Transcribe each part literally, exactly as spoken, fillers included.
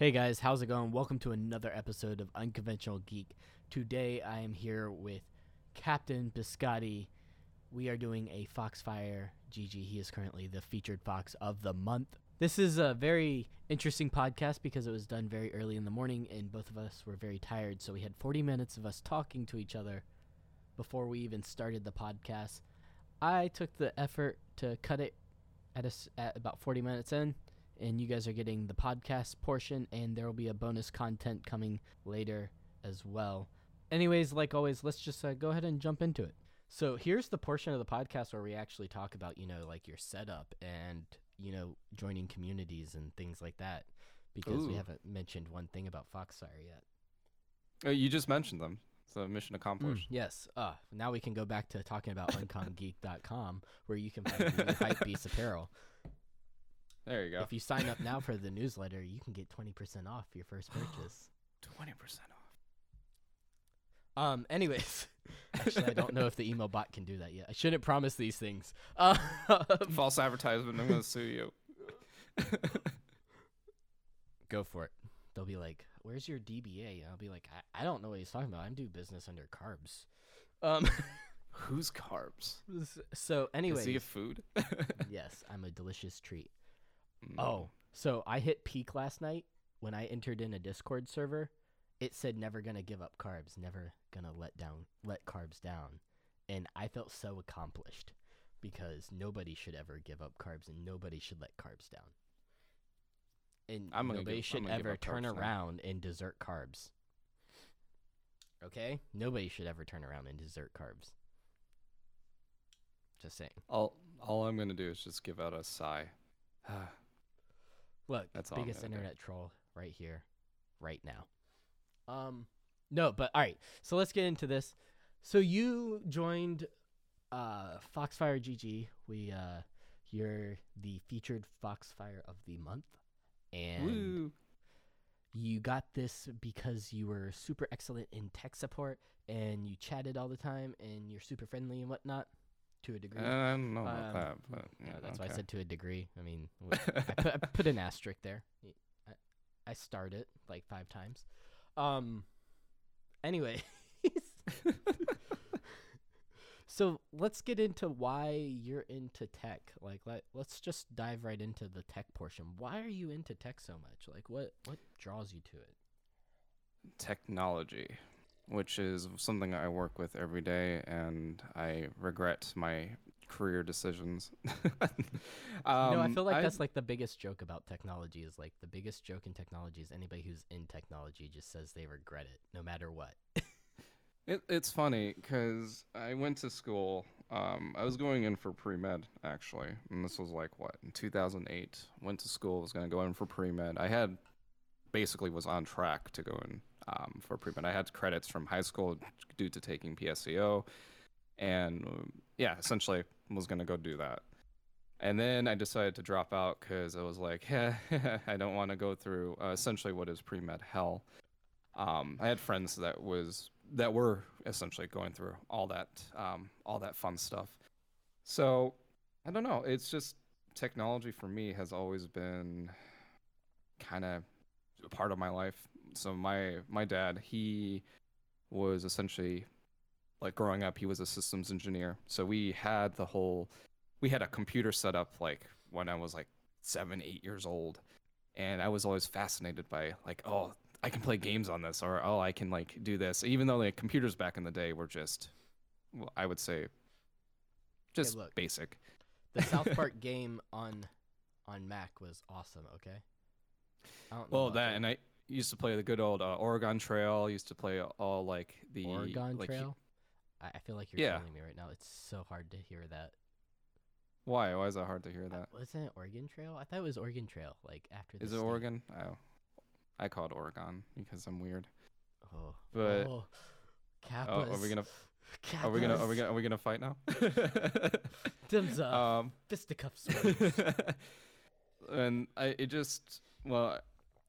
Hey guys, how's it going? Welcome to another episode of Unconventional Geek. Today I am here with Captain Biscotti. We are doing a Foxfire G G. He is currently the featured Fox of the month. This is a very interesting podcast because it was done very early in the morning and both of us were very tired, so we had forty minutes of us talking to each other before we even started the podcast. I took the effort to cut it at, a, at about forty minutes in. And you guys are getting the podcast portion, and there will be a bonus content coming later as well. Anyways, like always, let's just uh, go ahead and jump into it. So here's the portion of the podcast where we actually talk about, you know, like your setup and, you know, joining communities and things like that, because Ooh. we haven't mentioned one thing about Foxfire yet. Uh, you just mentioned them. So mission accomplished. Mm, yes. Uh, now we can go back to talking about uncongeek dot com where you can find the new hypebeast apparel. There you go. If you sign up now for the newsletter, you can get twenty percent off your first purchase. twenty percent off. Um. Anyways, actually, I don't know if the email bot can do that yet. I shouldn't promise these things. Um, False advertisement. I'm going to sue you. Go for it. They'll be like, where's your D B A? And I'll be like, I, I don't know what he's talking about. I do business under carbs. Um. Who's carbs? So anyway. Is he a food? Yes, I'm a delicious treat. Oh, so I hit peak last night when I entered in a Discord server. It said never gonna give up carbs, never gonna let down, let carbs down. And I felt so accomplished because nobody should ever give up carbs and nobody should let carbs down. And I'm nobody give, should I'm ever turn around now. and desert carbs. Okay? Nobody should ever turn around and desert carbs. Just saying. All, all I'm gonna do is just give out a sigh. Look, that's biggest internet do. troll right here, right now. Um, no, but all right. So let's get into this. So you joined uh, Foxfire G G. We, uh, you're the featured Foxfire of the month, and Woo. you got this because you were super excellent in tech support, and you chatted all the time, and you're super friendly and whatnot. To a degree. Uh, I don't know um, about that, but yeah, no, that's okay. Why I said to a degree. I mean, I, put, I put an asterisk there. I, I starred it like five times. Um. Anyway, so let's get into why you're into tech. Like, let, let's just dive right into the tech portion. Why are you into tech so much? Like, what what draws you to it? Technology. Which is something I work with every day, and I regret my career decisions. um, no, I feel like I, that's like the biggest joke about technology is like the biggest joke in technology is anybody who's in technology just says they regret it, no matter what. it, it's funny because I went to school. Um, I was going in for pre-med, actually, and this was like, what, in two thousand eight. Went to school, was going to go in for pre-med. I had basically was on track to go in. Um, for pre-med, I had credits from high school due to taking P S E O, and um, yeah, essentially was gonna go do that. And then I decided to drop out because I was like, yeah, I don't want to go through uh, essentially what is pre-med hell. Um, I had friends that was that were essentially going through all that, um, all that fun stuff. So I don't know. It's just technology for me has always been kind of a part of my life. So my my dad, he was essentially, like growing up, he was a systems engineer. So we had the whole, we had a computer set up like when I was like seven, eight years old. And I was always fascinated by like, oh, I can play games on this, or oh, I can like do this. Even though like computers back in the day were just, well, I would say, just hey, look, basic. The South Park game on on Mac was awesome, okay? I don't know well, that, that and I... used to play the good old uh, Oregon Trail. Used to play all like the Oregon like, Trail. I feel like you're yeah. telling me right now. It's so hard to hear that. Why? Why is it hard to hear that? Uh, wasn't it Oregon Trail? I thought it was Oregon Trail. Like after. Is it state. Oregon? Oh, I call it Oregon because I'm weird. Oh. But. Oh. Oh, are we gonna? Kappas. Are we gonna? Are we gonna? Are we gonna fight now? Dim's up. Um, Fisticuffs. And I, it just well.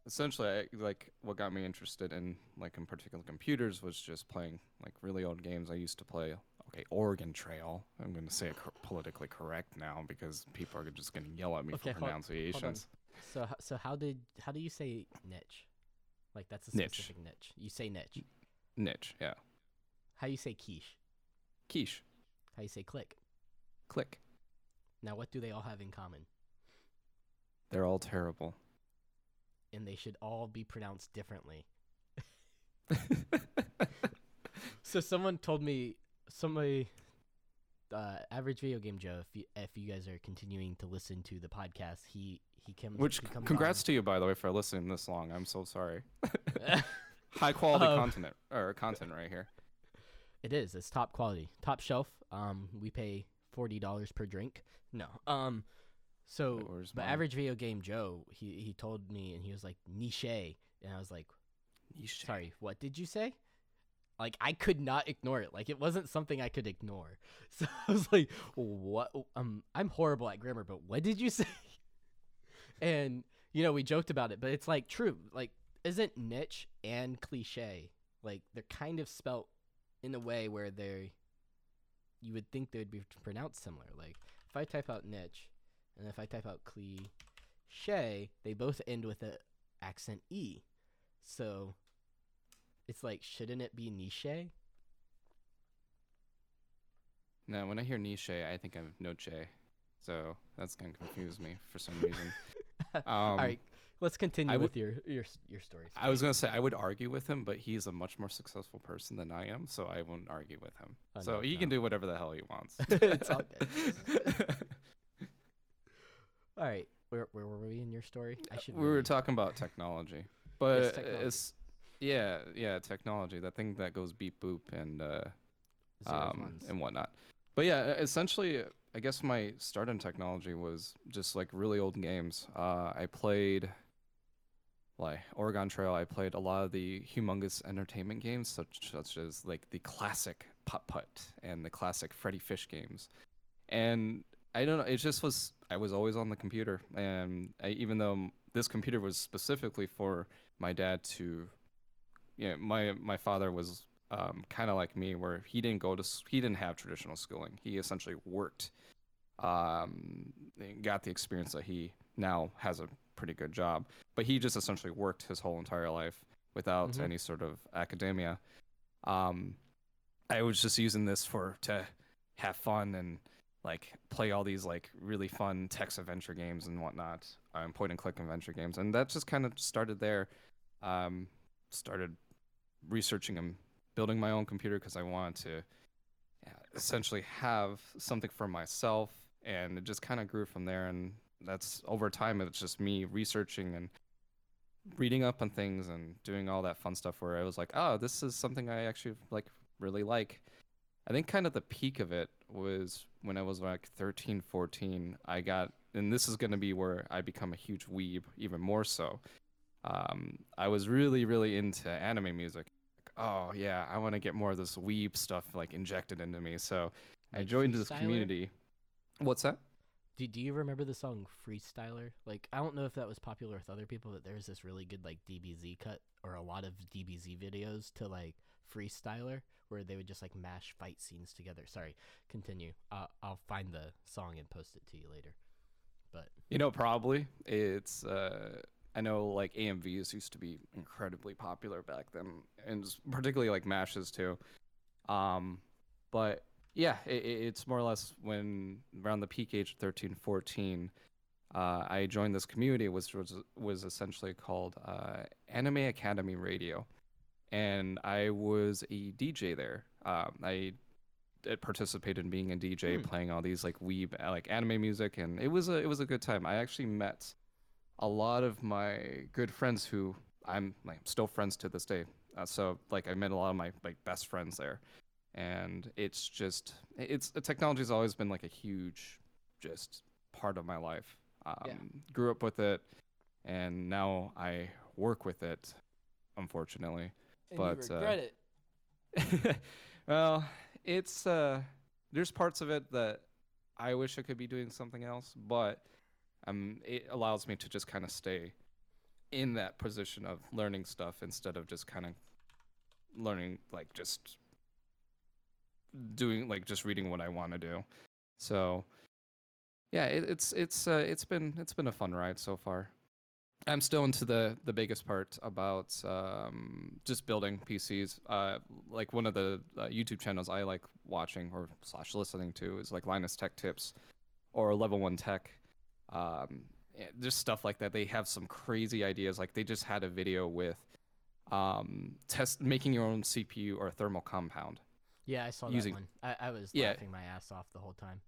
Essentially, I, like what got me interested in like in particular computers was just playing like really old games. I used to play okay Oregon Trail. I'm going to say it cor- politically correct now because people are just going to yell at me okay, for pronunciations. So so how did how do you say niche? Like that's a specific niche. niche. You say niche. Niche, yeah. How do you say quiche? Quiche. How do you say click? Click. Now what do they all have in common? They're all terrible. And they should all be pronounced differently. So someone told me, somebody, uh, Average Video Game Joe, if you, if you guys are continuing to listen to the podcast, he he comes. Which he comes congrats on. To you, by the way, for listening this long. I'm so sorry. High quality um, content or content right here. It is. It's top quality, top shelf. Um, we pay forty dollars per drink. No. Um, so but mine? Average Video Game Joe, he he told me, and he was like niche, and I was like, niche. Sorry, what did you say? Like, I could not ignore it. Like, it wasn't something I could ignore. So I was like, what? Um, I'm horrible at grammar, but what did you say? And, you know, we joked about it, but it's, like, true. Like, isn't niche and cliche, like, they're kind of spelt in a way where they, you would think they'd be pronounced similar. Like, if I type out niche and if I type out cliche, they both end with an accent E. So... it's like, shouldn't it be niche? No, when I hear niche, I think of noche. So that's going to confuse me for some reason. Um, All right, let's continue would, with your, your your story. I was going to say, I would argue with him, but he's a much more successful person than I am, so I won't argue with him. Oh, so no, he no. can do whatever the hell he wants. It's all good. All right, where, where were we in your story? I should we were read. talking about technology, but it's... Technology. it's Yeah, yeah, technology, that thing that goes beep boop and uh, um, and whatnot. But yeah, essentially, I guess my start in technology was just like really old games. Uh, I played like Oregon Trail. I played a lot of the humongous entertainment games, such such as like the classic Putt Putt and the classic Freddy Fish games. And I don't know, it just was. I was always on the computer, and I, even though this computer was specifically for my dad to. Yeah, my my father was um, kind of like me, where he didn't go to he didn't have traditional schooling. He essentially worked, um, and got the experience that he now has a pretty good job. But he just essentially worked his whole entire life without mm-hmm. any sort of academia. Um, I was just using this for to have fun and like play all these like really fun text adventure games and whatnot, um, point and click adventure games, and that just kind of started there. Um, started researching and building my own computer because I wanted to essentially have something for myself, and it just kind of grew from there. And that's over time, it's just me researching and reading up on things and doing all that fun stuff where I was like, oh, this is something I actually like really like. I think kind of the peak of it was when I was like thirteen, fourteen. I got, and this is going to be where I become a huge weeb even more so. Um, I was really, really into anime music. Like, oh yeah, I want to get more of this weeb stuff like injected into me. So like I joined this community. What's that? Do Do you remember the song Freestyler? Like, I don't know if that was popular with other people, but there's this really good like D B Z cut or a lot of D B Z videos to like Freestyler where they would just like mash fight scenes together. Sorry, continue. Uh, I'll find the song and post it to you later. But you know, probably it's. Uh... I know like A M Vs used to be incredibly popular back then, and particularly like mashes too. Um, but yeah, it, it's more or less when around the peak age of thirteen, fourteen, uh, I joined this community, which was, was essentially called uh, Anime Academy Radio. And I was a D J there. Um, I participated in being a D J, mm. playing all these like weeb, like anime music. And it was a, it was a good time. I actually met a lot of my good friends who I'm like still friends to this day. Uh, so like I met a lot of my like best friends there, and it's just it's technology's always been like a huge just part of my life. Um, yeah. Grew up with it, and now I work with it, unfortunately. And but you regret uh, it. Well, it's uh, there's parts of it that I wish I could be doing something else, but. Um, it allows me to just kind of stay in that position of learning stuff instead of just kind of learning, like just doing, like just reading what I want to do. So, yeah, it, it's it's uh, it's been it's been a fun ride so far. I'm still into the the biggest part about um, just building P Cs. Uh, like one of the uh, YouTube channels I like watching or slash listening to is like Linus Tech Tips or Level One Tech. Um, just stuff like that. They have some crazy ideas. Like they just had a video with um, test making your own C P U or a thermal compound. Yeah, I saw that using, one. I, I was yeah. laughing my ass off the whole time.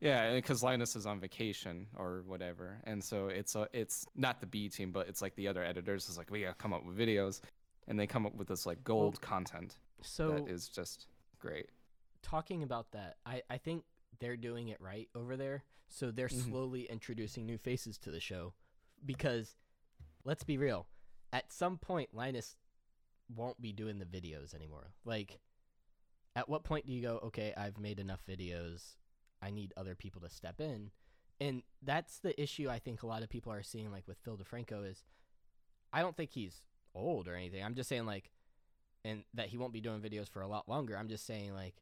Yeah, because Linus is on vacation or whatever, and so it's a, it's not the B team, but it's like the other editors is like, we gotta come up with videos, and they come up with this like gold well, content so that is just great. Talking about that, I, I think they're doing it right over there, so they're mm-hmm. slowly introducing new faces to the show, because let's be real, at some point Linus won't be doing the videos anymore. Like, at what point do you go, okay, I've made enough videos, I need other people to step in? And that's the issue I think a lot of people are seeing, like with Phil DeFranco, is I don't think he's old or anything. I'm just saying, like, and that he won't be doing videos for a lot longer. I'm just saying, like,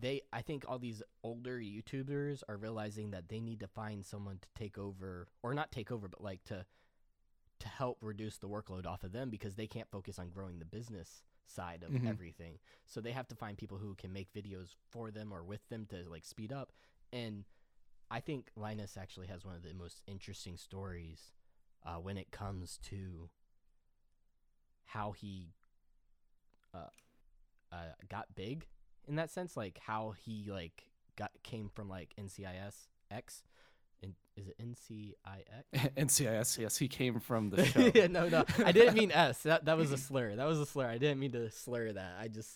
they, I think all these older YouTubers are realizing that they need to find someone to take over, or not take over, but like to, to help reduce the workload off of them, because they can't focus on growing the business side of mm-hmm. everything. So they have to find people who can make videos for them or with them to like speed up. And I think Linus actually has one of the most interesting stories uh, when it comes to how he uh, uh, got big in that sense, like how he like got came from like N C I X. In, is it N C I X? N C I S, yes. He came from the show. yeah, no, no. I didn't mean S. That that was a slur. That was a slur. I didn't mean to slur that. I just,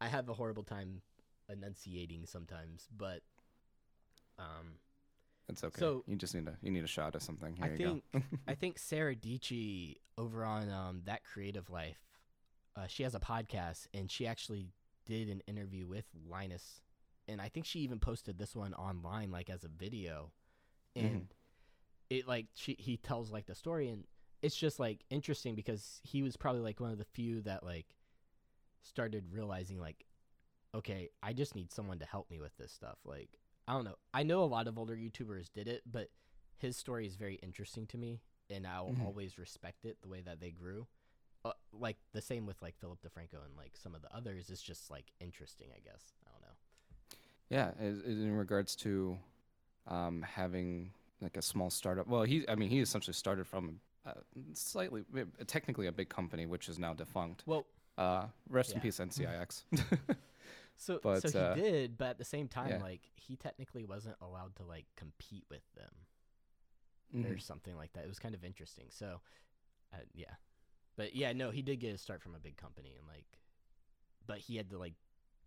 I have a horrible time enunciating sometimes, but. um, It's okay. So, you just need a, you need a shot of something. Here I you think, go. I think Sara Dietschy over on um, That Creative Life, uh, she has a podcast, and she actually did an interview with Linus. And I think she even posted this one online, like as a video. And mm-hmm. it like she, he tells like the story, and it's just like interesting, because he was probably like one of the few that like started realizing like, okay, I just need someone to help me with this stuff. Like, I don't know. I know a lot of older YouTubers did it, but his story is very interesting to me, and I'll mm-hmm. always respect it the way that they grew. Uh, like the same with like Philip DeFranco and like some of the others. It's just like interesting, I guess. I don't know. Yeah. In regards to, Um, having like a small startup. Well, he, I mean, he essentially started from a slightly, technically a big company, which is now defunct. Well, uh, rest yeah. in peace, N C I X. so, but, so he uh, did, but at the same time, yeah. like he technically wasn't allowed to like compete with them mm-hmm. or something like that. It was kind of interesting. So, uh, yeah, but yeah, no, he did get his start from a big company, and like, but he had to like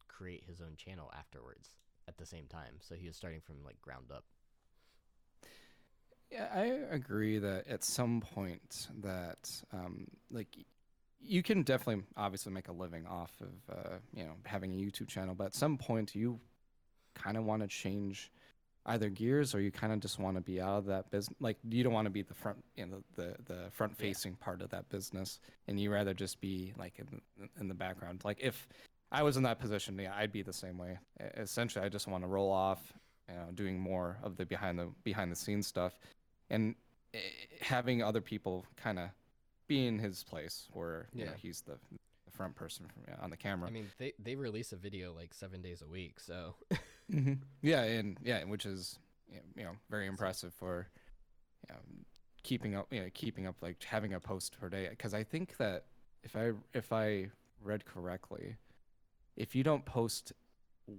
create his own channel afterwards at the same time. So he was starting from like ground up. Yeah, I agree that at some point that um, like you can definitely obviously make a living off of, uh, you know, having a YouTube channel, but at some point you kind of want to change either gears, or you kind of just want to be out of that business. Like, you don't want to be the front, you know, the, the front facing yeah. part of that business. And you rather just be like in, in the background. Like, if I was in that position, yeah, I'd be the same way. Essentially, I just want to roll off, you know, doing more of the behind the behind the scenes stuff, and having other people kind of be in his place, where yeah. you know, he's the, the front person from, on the camera. I mean, they they release a video like seven days a week, so mm-hmm. yeah, and yeah, which is, you know, very impressive for, you know, keeping up, you know, keeping up like having a post per day. Because I think that if I if I read correctly, if you don't post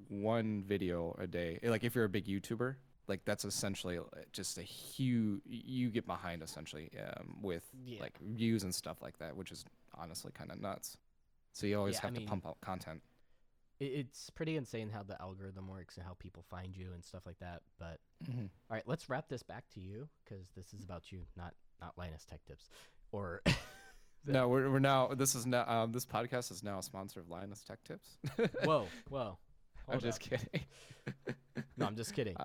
one video a day, like if you're a big YouTuber, like that's essentially just a huge, you get behind essentially um, with yeah. like views and stuff like that, which is honestly kind of nuts. So you always yeah, have I to mean, pump out content. It's pretty insane how the algorithm works and how people find you and stuff like that. But mm-hmm. all right, let's wrap this back to you, because this is about you, not not Linus Tech Tips or... The... No, we're we're now. This is now. Um, this podcast is now a sponsor of Linus Tech Tips. whoa, whoa! I'm just kidding. no, I'm just kidding.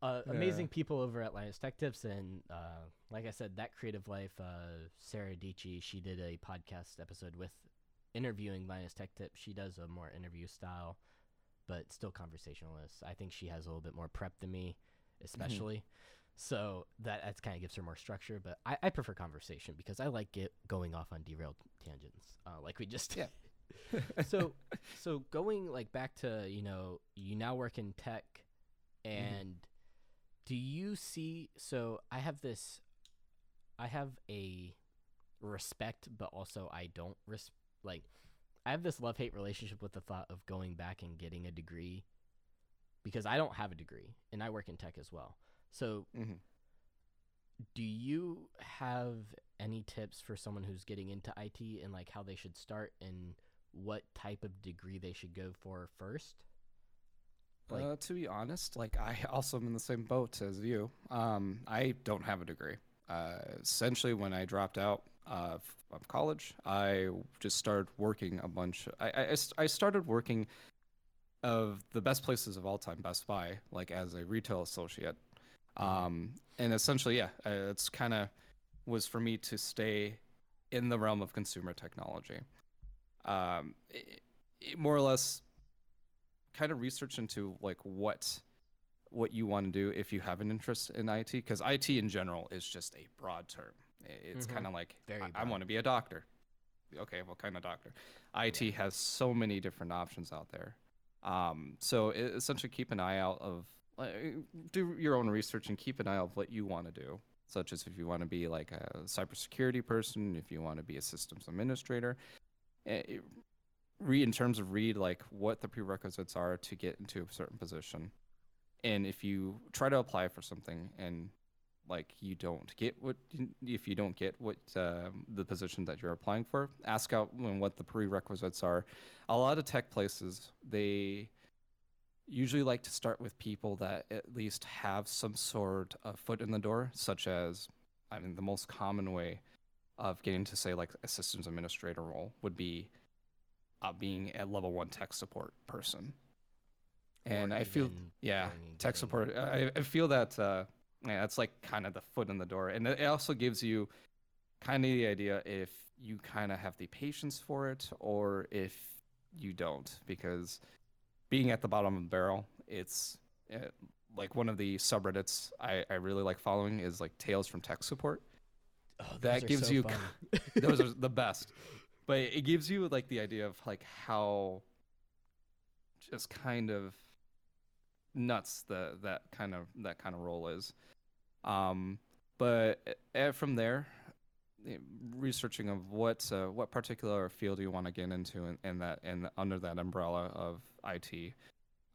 Uh, yeah. Amazing people over at Linus Tech Tips, and uh, like I said, That Creative Life. Uh, Sara Dietschy, she did a podcast episode with interviewing Linus Tech Tips. She does a more interview style, but still conversationalist. I think she has a little bit more prep than me, especially. Mm-hmm. So that that's kind of gives her more structure, but I, I prefer conversation because I like it going off on derailed tangents, uh, like we just did. Yeah. so, so going like back to, you know, you now work in tech, and mm-hmm. do you see? So I have this, I have a respect, but also I don't res- like. I have this love-hate relationship with the thought of going back and getting a degree, because I don't have a degree and I work in tech as well. So mm-hmm. do you have any tips for someone who's getting into I T and like how they should start and what type of degree they should go for first? Like, uh, to be honest, like I also am in the same boat as you. Um, I don't have a degree. Uh, essentially, when I dropped out uh, of college, I just started working a bunch. I, I, I started working of the best places of all time, Best Buy, like as a retail associate. Um, and essentially, yeah, it's kind of was for me to stay in the realm of consumer technology. Um, it, it more or less kind of research into like what, what you want to do if you have an interest in I T, because I T in general is just a broad term. It's mm-hmm. kind of like, I, I want to be a doctor. Okay, what kind of doctor? I T yeah. has so many different options out there. Um, so it, essentially keep an eye out of do your own research and keep an eye out of what you want to do, such as if you want to be like a cybersecurity person, if you want to be a systems administrator. It, read in terms of read like what the prerequisites are to get into a certain position. And if you try to apply for something and like you don't get what, if you don't get what uh, the position that you're applying for, ask out what the prerequisites are. A lot of tech places, they usually like to start with people that at least have some sort of foot in the door, such as, I mean, the most common way of getting to say like a systems administrator role would be uh, being a level one tech support person. And I feel, yeah, tech support, I, I feel that uh, yeah, that's like kind of the foot in the door. And it also gives you kind of the idea if you kind of have the patience for it or if you don't, because being at the bottom of the barrel, it's uh, like one of the subreddits I, I really like following is like Tales from Tech Support. Oh, that gives so you, those are the best, but it gives you like the idea of like how just kind of nuts the, that kind of, that kind of role is. Um, but from there, researching of what uh, what particular field you want to get into in, in that and under that umbrella of I T,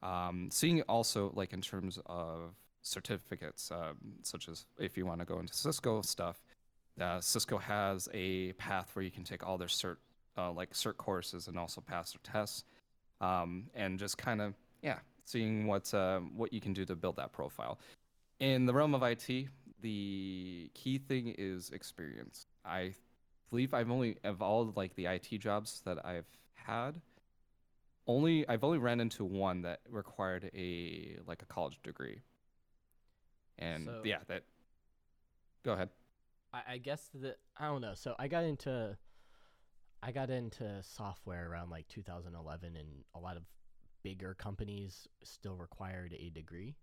um, seeing also like in terms of certificates, um, such as if you want to go into Cisco stuff, uh, Cisco has a path where you can take all their cert uh, like cert courses and also pass their tests, um, and just kind of yeah, seeing what uh, what you can do to build that profile. In the realm of I T, the key thing is experience. I believe I've only of all like the I T jobs that I've had, only I've only ran into one that required a like a college degree. And so, yeah, that. Go ahead. I, I guess that I don't know. So I got into, I got into software around like two thousand eleven, and a lot of bigger companies still required a degree.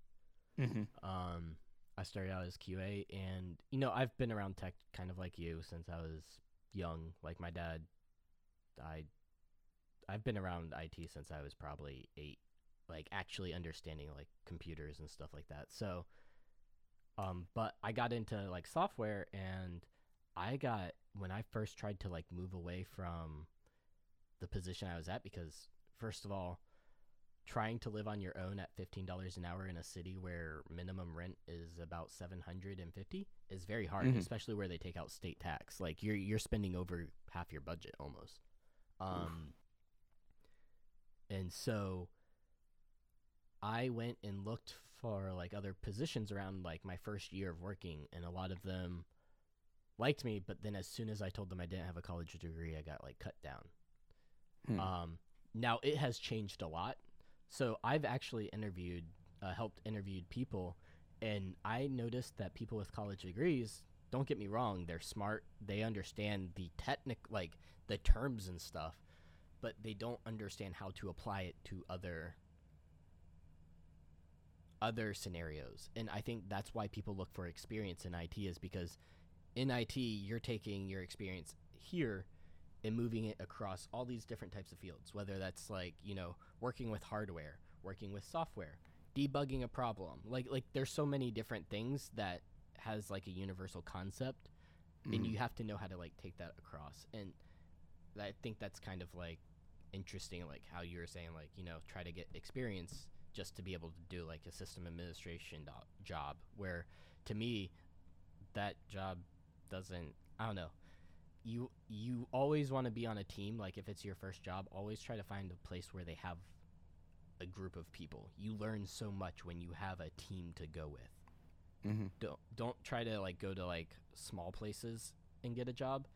Mm-hmm. Um, I started out as Q A, and you know I've been around tech kind of like you since I was young. Like my dad, I, I've been around I T since I was probably eight. Like actually understanding like computers and stuff like that. So, um, but I got into like software, and I got when I first tried to like move away from the position I was at, because first of all, trying to live on your own at fifteen dollars an hour in a city where minimum rent is about seven hundred fifty is very hard, mm-hmm. especially where they take out state tax. Like you're, you're spending over half your budget almost. Um, and so I went and looked for like other positions around like my first year of working, and a lot of them liked me. But then as soon as I told them I didn't have a college degree, I got like cut down. Hmm. Um, now it has changed a lot. So I've actually interviewed, uh, helped interviewed people, and I noticed that people with college degrees, don't get me wrong, they're smart, they understand the technic, like the terms and stuff, but they don't understand how to apply it to other other scenarios. And I think that's why people look for experience in I T, is because in I T, you're taking your experience here and moving it across all these different types of fields, whether that's like, you know, working with hardware, working with software, debugging a problem. Like, like there's so many different things that has like a universal concept, mm-hmm. and you have to know how to like take that across. And I think that's kind of like interesting, like how you were saying, like, you know, try to get experience just to be able to do like a system administration do- job, where to me that job doesn't, I don't know. You you always want to be on a team. Like if it's your first job, always try to find a place where they have a group of people. You learn so much when you have a team to go with. Mm-hmm. Don't don't try to like go to like small places and get a job.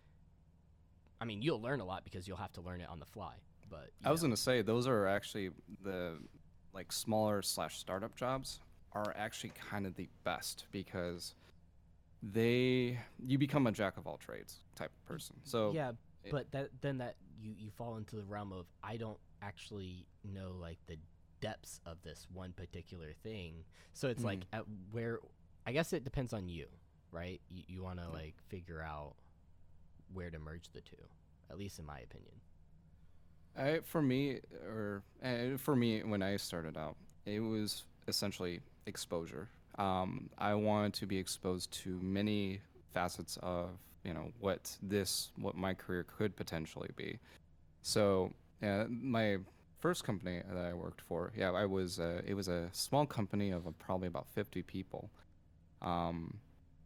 I mean, you'll learn a lot because you'll have to learn it on the fly. But I know. was gonna say those are actually the like smaller slash startup jobs are actually kind of the best, because they you become a jack of all trades type of person. So yeah, but that then that you you fall into the realm of, I don't actually know like the depths of this one particular thing. So it's mm-hmm. like at where, I guess it depends on you, right? You you want to yeah. like figure out where to merge the two, at least in my opinion. I, for me, or uh, for me, when I started out, it was essentially exposure. Um, I wanted to be exposed to many facets of, you know, what this, what my career could potentially be. So uh, my first company that I worked for, yeah, I was, uh, it was a small company of uh, probably about fifty people. Um,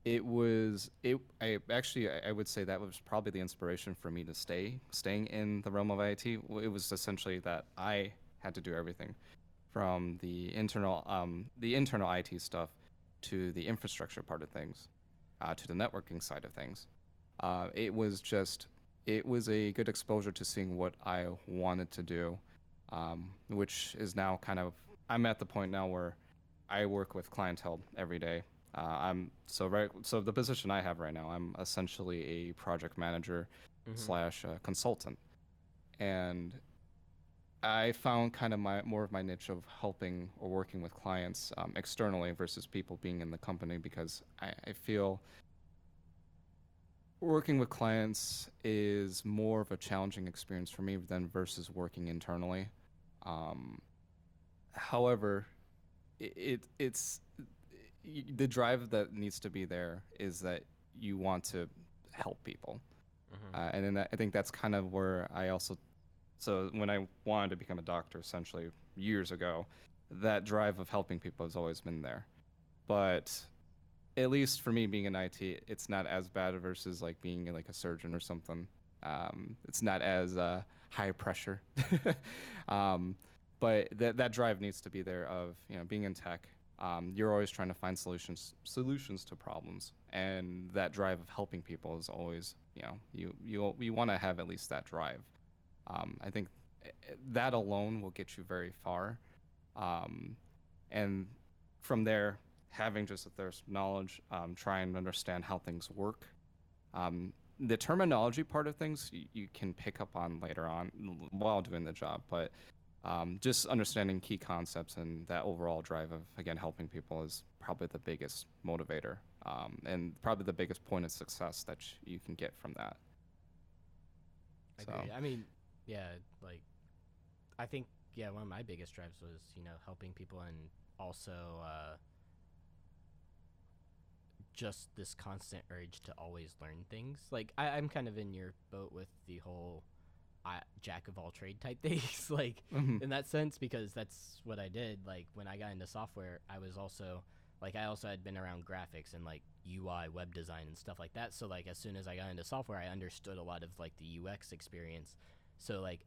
it was, it, I actually, I would say that was probably the inspiration for me to stay, staying in the realm of I T. It was essentially that I had to do everything, from the internal, um, the internal I T stuff, to the infrastructure part of things, uh, to the networking side of things. Uh, it was just, it was a good exposure to seeing what I wanted to do, um, which is now kind of, I'm at the point now where I work with clientele every day. Uh, I'm so right. So the position I have right now, I'm essentially a project manager mm-hmm. slash uh, consultant, and I found kind of my more of my niche of helping or working with clients um, externally versus people being in the company, because I, I feel working with clients is more of a challenging experience for me than versus working internally. Um, however, it, it it's it, the drive that needs to be there is that you want to help people, mm-hmm. uh, and then that, I think that's kind of where I also. So when I wanted to become a doctor, essentially years ago, that drive of helping people has always been there. But at least for me, being in I T, it's not as bad versus like being like a surgeon or something. Um, it's not as uh, high pressure. um, but that that drive needs to be there of, you know, being in tech. Um, you're always trying to find solutions solutions to problems, and that drive of helping people is always, you know, you you you want to have at least that drive. Um, I think that alone will get you very far. Um, and from there, having just a thirst of knowledge, um, try and understand how things work. Um, the terminology part of things you, you can pick up on later on while doing the job, but um, just understanding key concepts and that overall drive of, again, helping people is probably the biggest motivator, um, and probably the biggest point of success that you can get from that. So. I mean, yeah, like, I think, yeah, one of my biggest drives was, you know, helping people, and also uh, just this constant urge to always learn things. Like, I, I'm kind of in your boat with the whole I, jack of all trade type things, like, mm-hmm. in that sense, because that's what I did. Like, when I got into software, I was also, like, I also had been around graphics and, like, U I, web design, and stuff like that. So, like, as soon as I got into software, I understood a lot of, like, the U X experience. So, like,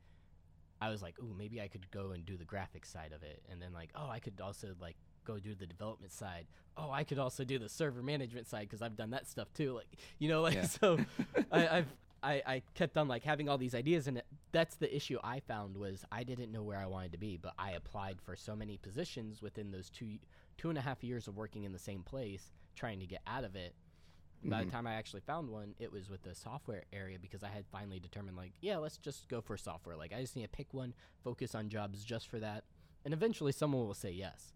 I was like, ooh, maybe I could go and do the graphics side of it. And then, like, oh, I could also, like, go do the development side. Oh, I could also do the server management side, because I've done that stuff, too. Like, you know, like, yeah. so I, I've I, I kept on, like, having all these ideas. And that's the issue I found, was I didn't know where I wanted to be, but I applied for so many positions within those two, two and a half years of working in the same place, trying to get out of it. Mm-hmm. By the time I actually found one, it was with the software area, because I had finally determined, like, yeah, let's just go for software. Like, I just need to pick one, focus on jobs just for that, and eventually someone will say yes.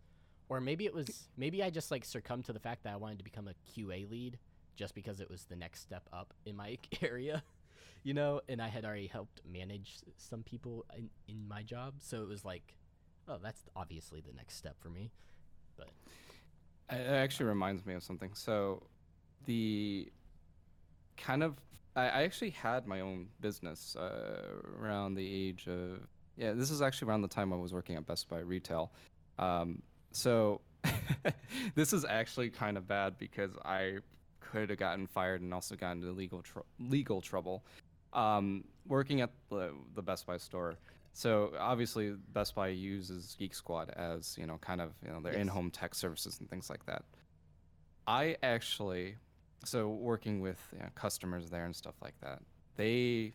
Or maybe it was, maybe I just like succumbed to the fact that I wanted to become a Q A lead just because it was the next step up in my area, you know, and I had already helped manage some people in, in my job. So it was like, oh, that's obviously the next step for me. But it actually reminds me of something. So the kind of, I actually had my own business uh, around the age of, yeah, this is actually around the time I was working at Best Buy Retail. Um, so this is actually kind of bad because I could have gotten fired and also gotten into legal tr- legal trouble um, working at the, the Best Buy store. So obviously Best Buy uses Geek Squad as, you know, kind of, you know, their yes. in-home tech services and things like that. I actually... So working with, you know, customers there and stuff like that, they,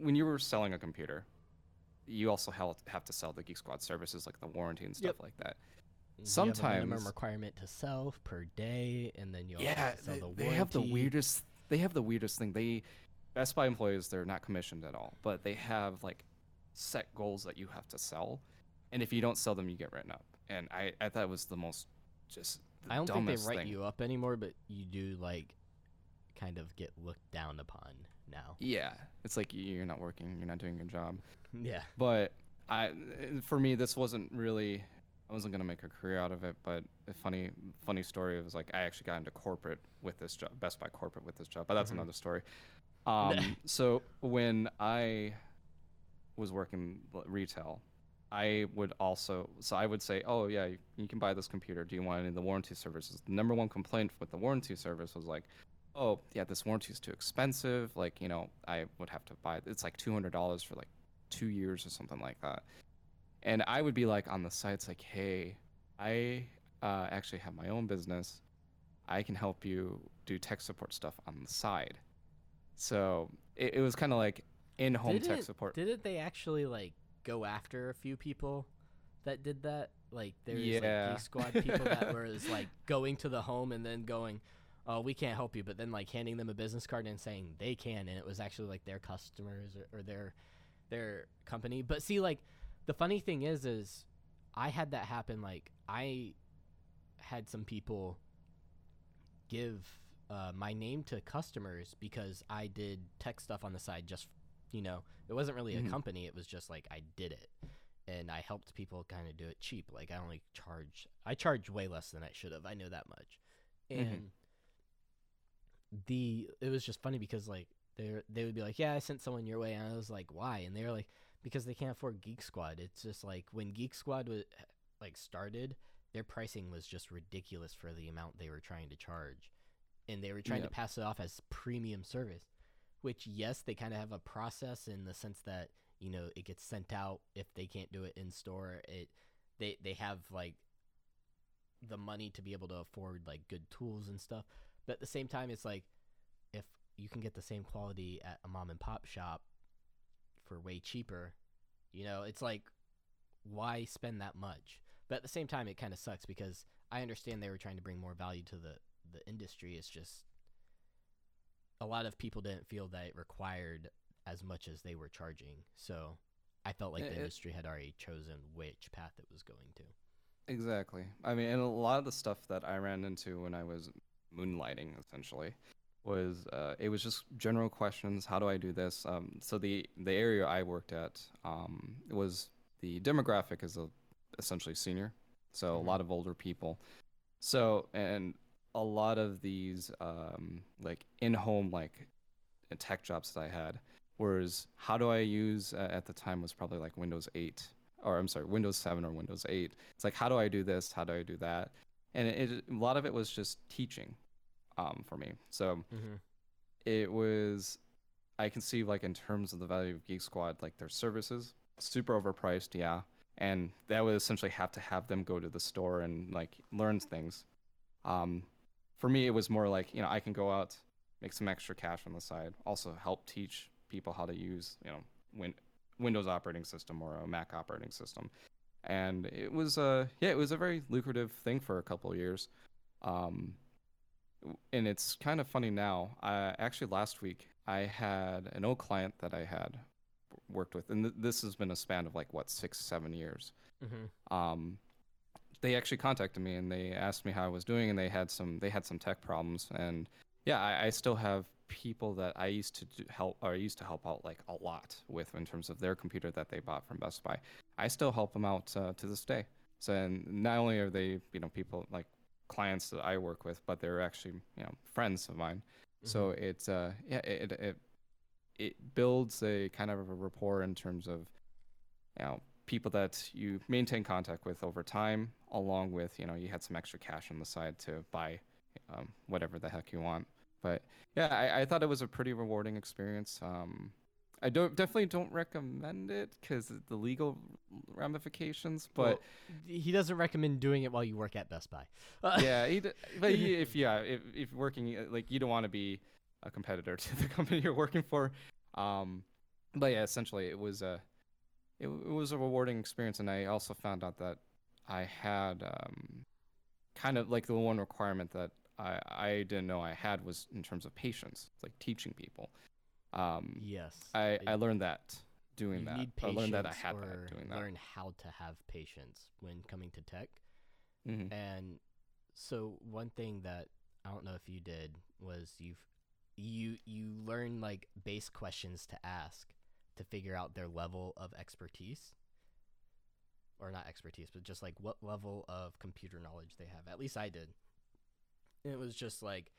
when you were selling a computer, you also have to sell the Geek Squad services like the warranty and stuff yep. like that. Sometimes you have a minimum requirement to sell per day, and then you also yeah, have to sell they, the warranty. They have the weirdest. They have the weirdest thing. They Best Buy employees, they're not commissioned at all, but they have like set goals that you have to sell, and if you don't sell them, you get written up. And I, I thought it was the most just. I don't think they write thing. you up anymore, but you do like kind of get looked down upon now. Yeah, it's like you're not working, you're not doing your job. Yeah. But I, for me, this wasn't really. I wasn't gonna make a career out of it, but a funny, funny story. It was like I actually got into corporate with this job, Best Buy corporate with this job, but that's mm-hmm. another story. Um, so when I was working retail. I would also, so I would say, oh yeah, you, you can buy this computer. Do you want any of the warranty services? The number one complaint with the warranty service was like, oh yeah, this warranty is too expensive. Like, you know, I would have to buy, it's like two hundred dollars for like two years or something like that. And I would be like on the sites like, hey, I uh, actually have my own business. I can help you do tech support stuff on the side. So it, it was kind of like in-home did tech it, support. Didn't they actually like, go after a few people that did that? Like there's yeah. like Geek Squad people that were like going to the home and then going, oh, we can't help you, but then like handing them a business card and saying they can, and it was actually like their customers or, or their their company. But see, like the funny thing is is I had that happen. Like I had some people give uh, my name to customers because I did tech stuff on the side just for, you know, it wasn't really a mm-hmm. company. It was just like I did it, and I helped people kind of do it cheap. Like I only charge, I charge way less than I should have. I know that much. And mm-hmm. the it was just funny because like they they would be like, yeah, I sent someone your way, and I was like, why? And they were like, because they can't afford Geek Squad. It's just like when Geek Squad was like started, their pricing was just ridiculous for the amount they were trying to charge, and they were trying yep. to pass it off as premium service. Which, yes, they kind of have a process in the sense that, you know, it gets sent out if they can't do it in store. It they they have like the money to be able to afford like good tools and stuff. But at the same time, it's like if you can get the same quality at a mom and pop shop for way cheaper, you know, it's like why spend that much? But at the same time, it kind of sucks because I understand they were trying to bring more value to the, the industry. It's just a lot of people didn't feel that it required as much as they were charging. So I felt like the it, industry had already chosen which path it was going to. Exactly. I mean, and a lot of the stuff that I ran into when I was moonlighting, essentially, was uh, it was just general questions. How do I do this? Um, so the, the area I worked at um, was the demographic is a, essentially senior. So mm-hmm. a lot of older people. So, and a lot of these um, like in-home like tech jobs that I had was how do I use uh, at the time was probably like Windows eight or I'm sorry Windows seven or Windows eight. It's like how do I do this? How do I do that? And it, it, a lot of it was just teaching um, for me. So mm-hmm. it was I can see like in terms of the value of Geek Squad like their services super overpriced, yeah, and that would essentially have to have them go to the store and like learn things. Um, For me, it was more like, you know, I can go out, make some extra cash on the side, also help teach people how to use, you know, win- Windows operating system or a Mac operating system. And it was, uh, yeah, it was a very lucrative thing for a couple of years. Um, and it's kind of funny now. I, actually, last week, I had an old client that I had worked with. And th- this has been a span of like, what, six, seven years. Mm-hmm. Um, they actually contacted me and they asked me how I was doing, and they had some they had some tech problems. And yeah, I, I still have people that I used to do help or I used to help out like a lot with in terms of their computer that they bought from Best Buy. I still help them out uh, to this day. So, and not only are they, you know, people like clients that I work with, but they're actually, you know, friends of mine. Mm-hmm. So it's uh yeah it, it it builds a kind of a rapport in terms of, you know, people that you maintain contact with over time, along with, you know, you had some extra cash on the side to buy um, whatever the heck you want. But yeah, I, I thought it was a pretty rewarding experience. Um, I don't definitely don't recommend it because the legal ramifications. But well, he doesn't recommend doing it while you work at Best Buy. Uh, yeah, he, but he, if yeah, if, if working like you don't want to be a competitor to the company you're working for. Um, but yeah, essentially it was a it, it was a rewarding experience, and I also found out that I had um, kind of like the one requirement that I, I didn't know I had was in terms of patience. It's like teaching people. Um, yes. I, I learned that doing you that. Need I learned that I had that doing that. Learn how to have patience when coming to tech. Mm-hmm. And so one thing that I don't know if you did was you've you you learn like base questions to ask to figure out their level of expertise. Or not expertise, but just like what level of computer knowledge they have. At least I did. It was just like,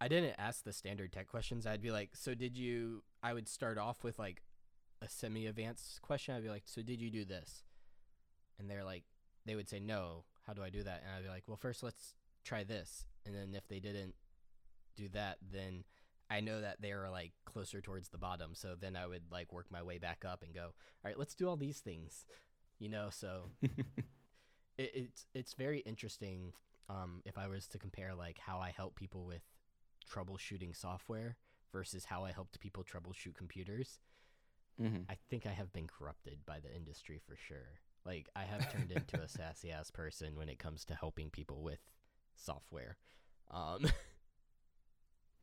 I didn't ask the standard tech questions. I'd be like, so did you, I would start off with like a semi-advanced question. I'd be like, so did you do this? And they're like, they would say, no, how do I do that? And I'd be like, well, first let's try this. And then if they didn't do that, then I know that they are like closer towards the bottom. So then I would like work my way back up and go, all right, let's do all these things, you know? So it, it's, it's very interesting. Um, if I was to compare like how I help people with troubleshooting software versus how I helped people troubleshoot computers, mm-hmm. I think I have been corrupted by the industry for sure. Like I have turned into a sassy ass person when it comes to helping people with software. Um,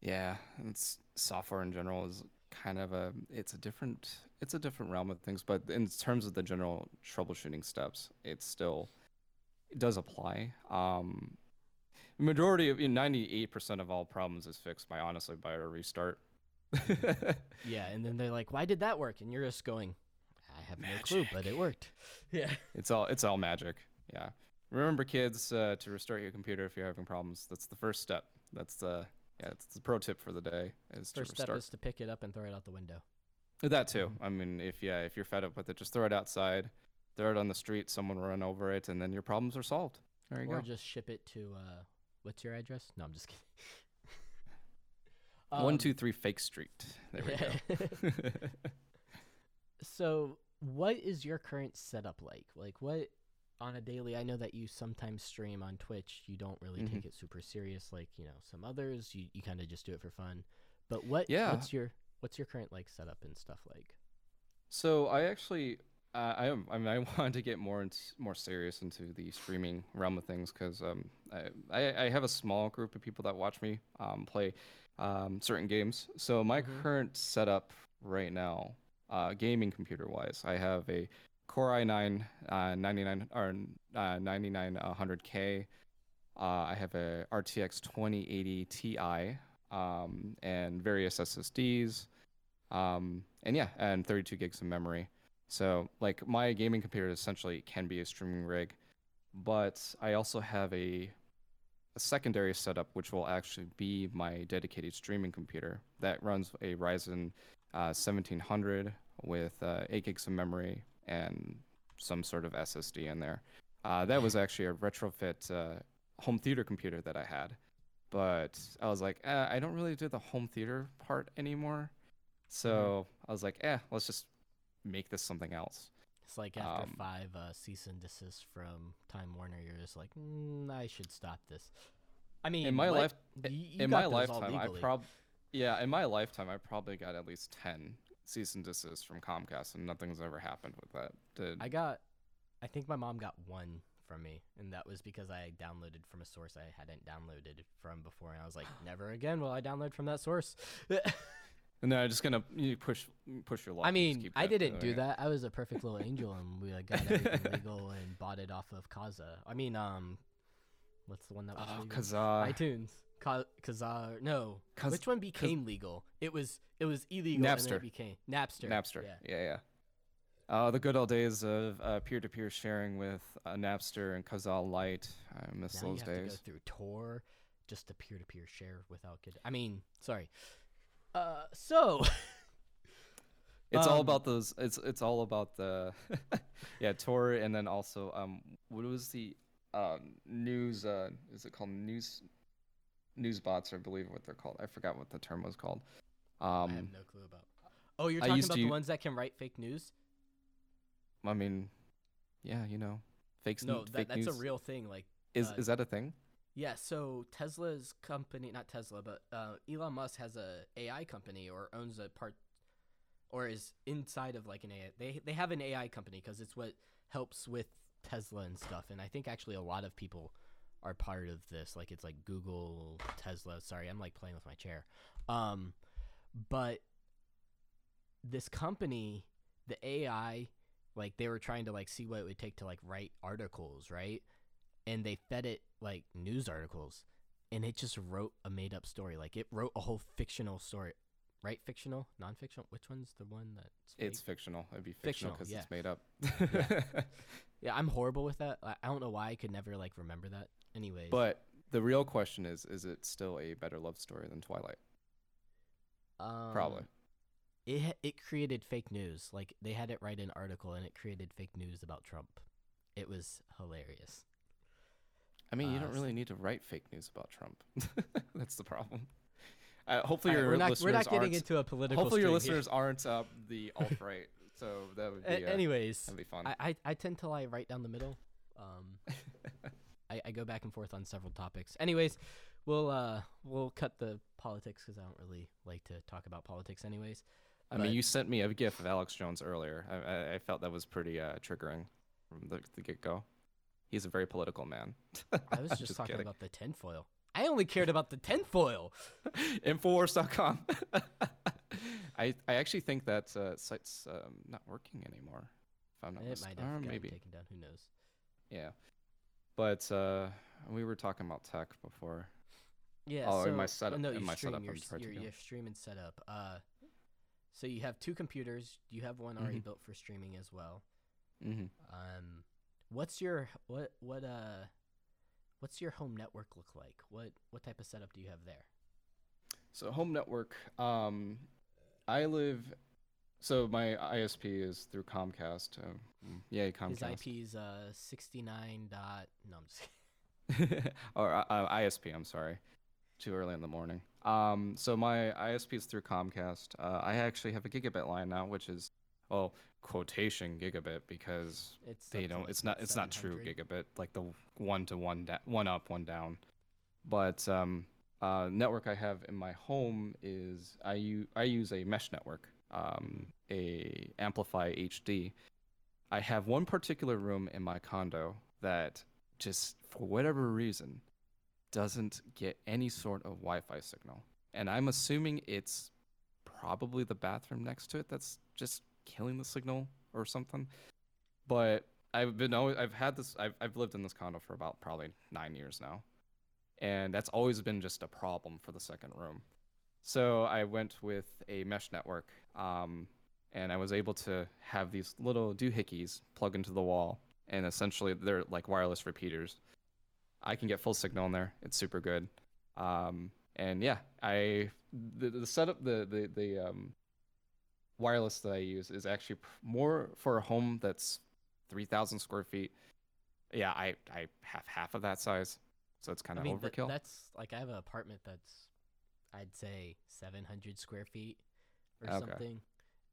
yeah, it's software in general is kind of a it's a different it's a different realm of things, but in terms of the general troubleshooting steps, it's still. It does apply. Um, majority of you know, ninety-eight percent of all problems is fixed by honestly by a restart. Yeah, and then they're like, "Why did that work?" And you're just going, "I have magic. No clue, but it worked." Yeah, it's all it's all magic. Yeah, remember, kids, uh, to restart your computer if you're having problems. That's the first step. That's the yeah, it's the pro tip for the day. Is first to step is to pick it up and throw it out the window. That too. I mean, if yeah, if you're fed up with it, just throw it outside. Throw it on the street, someone will run over it, and then your problems are solved. There you or go. Or just ship it to, uh, what's your address? No, I'm just kidding. um, one two three Fake Street. There we go. So what is your current setup like? Like what, on a daily, I know that you sometimes stream on Twitch. You don't really mm-hmm. take it super serious like, you know, some others. You, you kind of just do it for fun. But what? Yeah. what's your what's your current like setup and stuff like? So I actually... Uh, I, I mean, I wanted to get more and more serious into the streaming realm of things because um, I, I have a small group of people that watch me um, play um, certain games. So my mm-hmm. current setup right now, uh, gaming computer-wise, I have a Core i nine uh, ninety-nine or uh, ninety-nine one hundred K. Uh, I have a R T X twenty eighty Ti um, and various S S Ds, um, and yeah, and thirty-two gigs of memory. So, like, my gaming computer essentially can be a streaming rig, but I also have a, a secondary setup, which will actually be my dedicated streaming computer that runs a Ryzen uh, seventeen hundred with uh, eight gigs of memory and some sort of S S D in there. Uh, that was actually a retrofit uh, home theater computer that I had, but I was like, eh, I don't really do the home theater part anymore. So I was like, eh, let's just make this something else. It's like after um, five uh, cease and desist from Time Warner, you're just like, mm, I should stop this. I mean, in my life, you, in my lifetime, I probably, yeah, in my lifetime, I probably got at least ten cease and desist from Comcast, and nothing's ever happened with that. Did... I got, I think my mom got one from me, and that was because I downloaded from a source I hadn't downloaded from before, and I was like, never again will I download from that source. And then I'm just gonna you push push your luck. I mean, I didn't going. do that. I was a perfect little angel, and we got everything legal and bought it off of Kazaa. I mean, um, what's the one that was? Oh, legal? Kazaa. iTunes. Ka- Kazaa. No. Kaz- Which one became Kaz- legal? It was it was illegal. Napster. And then it became Napster. Napster. Yeah. Yeah. yeah. Uh, the good old days of uh, peer-to-peer sharing with uh, Napster and Kazaa Lite. I miss now those you have days. To go through Tor just to peer-to-peer share without good. I mean, sorry. Uh, so it's um, all about those. It's it's all about the yeah Tor, and then also um what was the um news uh is it called news news bots, I believe what they're called. I forgot what the term was called. Um, I have no clue about. Oh, you're talking about to, the ones that can write fake news. I mean, yeah, you know, fake. No, that, fake that's news. a real thing. Like, is uh, is that a thing? Yeah, so Tesla's company, not Tesla, but uh, Elon Musk has a AI company or owns a part or is inside of like an A I. They, they have an A I company because it's what helps with Tesla and stuff. And I think actually a lot of people are part of this. Like it's like Google, Tesla. Sorry, I'm like playing with my chair. Um, but this company, the A I, like they were trying to like see what it would take to like write articles, right? And they fed it like news articles, and it just wrote a made up story. Like it wrote a whole fictional story, right? Fictional, non-fictional. Which one's the one that's fake? It's fictional. It'd be fictional because yeah. it's made up. yeah. yeah, I'm horrible with that. I don't know why I could never like remember that. Anyways, but the real question is: is it still a better love story than Twilight? Um, Probably. It it created fake news. Like they had it write an article, and it created fake news about Trump. It was hilarious. I mean, you don't really need to write fake news about Trump. That's the problem. Uh, hopefully, right, your we're not, listeners we're not getting aren't, into a political. Hopefully, your listeners here. aren't uh, the alt right. So that would be. Uh, Anyways, that'd be fun. I, I I tend to lie right down the middle. Um, I, I go back and forth on several topics. Anyways, we'll uh we'll cut the politics because I don't really like to talk about politics. Anyways, I but, mean, you sent me a gif of Alex Jones earlier. I I felt that was pretty uh, triggering from the, the get go. He's a very political man. I was just, just talking kidding. about the tinfoil. I only cared about the tinfoil. Infowars dot com. I I actually think that uh, site's um, not working anymore. If I'm not it might have maybe taken down. Who knows? Yeah, but uh, we were talking about tech before. Yeah. Oh, so, in my setup. Oh, no, in my stream, setup. Your your stream and setup. Uh, so you have two computers. You have one mm-hmm. already built for streaming as well. Mm-hmm. Um. What's your what what uh, what's your home network look like? What what type of setup do you have there? So home network, um, I live. So my I S P is through Comcast. Um, yay, Comcast. His I P is uh sixty-nine dot. No, I'm just kidding. or uh, I S P. I'm sorry, too early in the morning. Um, so my I S P is through Comcast. Uh, I actually have a gigabit line now, which is. Well, quotation gigabit because it's they don't. Like it's not. It's not true gigabit. Like the one to one, da- one up, one down. But um, uh, network I have in my home is I use I use a mesh network, um, a Amplify H D. I have one particular room in my condo that just for whatever reason doesn't get any sort of Wi-Fi signal, and I'm assuming it's probably the bathroom next to it that's just killing the signal or something. But I've been always, I've had this I've I've lived in this condo for about probably nine years now, and that's always been just a problem for the second room. So I went with a mesh network, um, and I was able to have these little doohickeys plug into the wall, and essentially they're like wireless repeaters. I can get full signal in there. It's super good. Um, and yeah, I the, the setup the the the um, wireless that I use is actually more for a home that's three thousand square feet. Yeah, I, I have half of that size, so it's kind of I mean, overkill. Th- that's like I have an apartment that's, I'd say, seven hundred square feet or okay. something,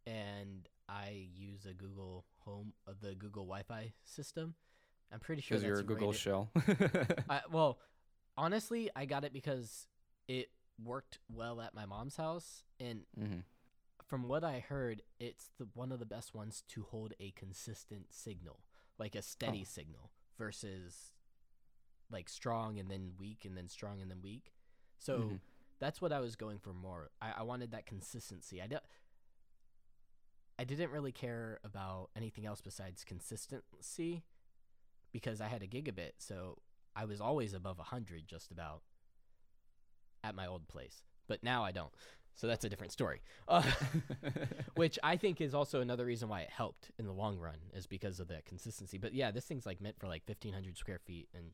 and I use a Google Home, uh, the Google Wi Fi system. I'm pretty sure that's you're a Google rated... shell. I, well, honestly, I got it because it worked well at my mom's house, and. Mm-hmm. From what I heard, it's the one of the best ones to hold a consistent signal, like a steady oh. signal versus like strong and then weak and then strong and then weak. So mm-hmm. That's what I was going for more. I, I wanted that consistency. I, don't, I didn't really care about anything else besides consistency because I had a gigabit, so I was always above one hundred just about at my old place. But now I don't, so that's a different story, uh, which I think is also another reason why it helped in the long run is because of that consistency. But yeah, this thing's like meant for like fifteen hundred square feet, and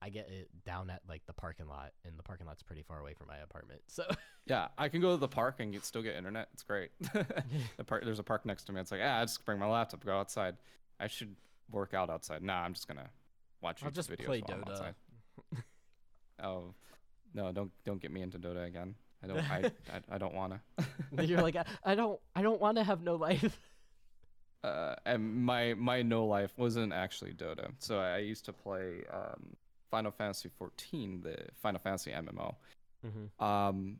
I get it down at like the parking lot, and the parking lot's pretty far away from my apartment. So yeah, I can go to the park and still get internet. It's great. the park, there's a park next to me. It's like, ah, I just bring my laptop, go outside. I should work out outside. Nah, I'm just gonna watch YouTube I'll just videos play while Dota. I'm outside. Oh. No, don't don't get me into Dota again. I don't. I I, I don't wanna. You're like I, I don't. I don't want to have no life. Uh, and my my no life wasn't actually Dota. So I used to play um, Final Fantasy fourteen, the Final Fantasy M M O. Mm-hmm. Um,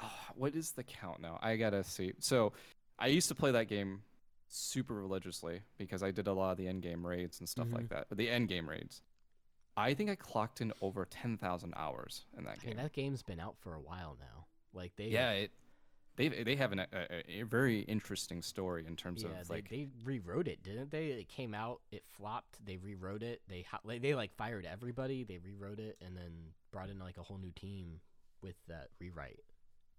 oh, what is the count now? I gotta see. So I used to play that game super religiously because I did a lot of the end game raids and stuff mm-hmm. like that. But the end game raids. I think I clocked in over ten thousand hours in that game. I mean, that game's been out for a while now. Like they Yeah, it they they have an, a, a very interesting story in terms yeah, of they, like they rewrote it, didn't they? It came out, it flopped, they rewrote it. They they like fired everybody, they rewrote it and then brought in like a whole new team with that rewrite.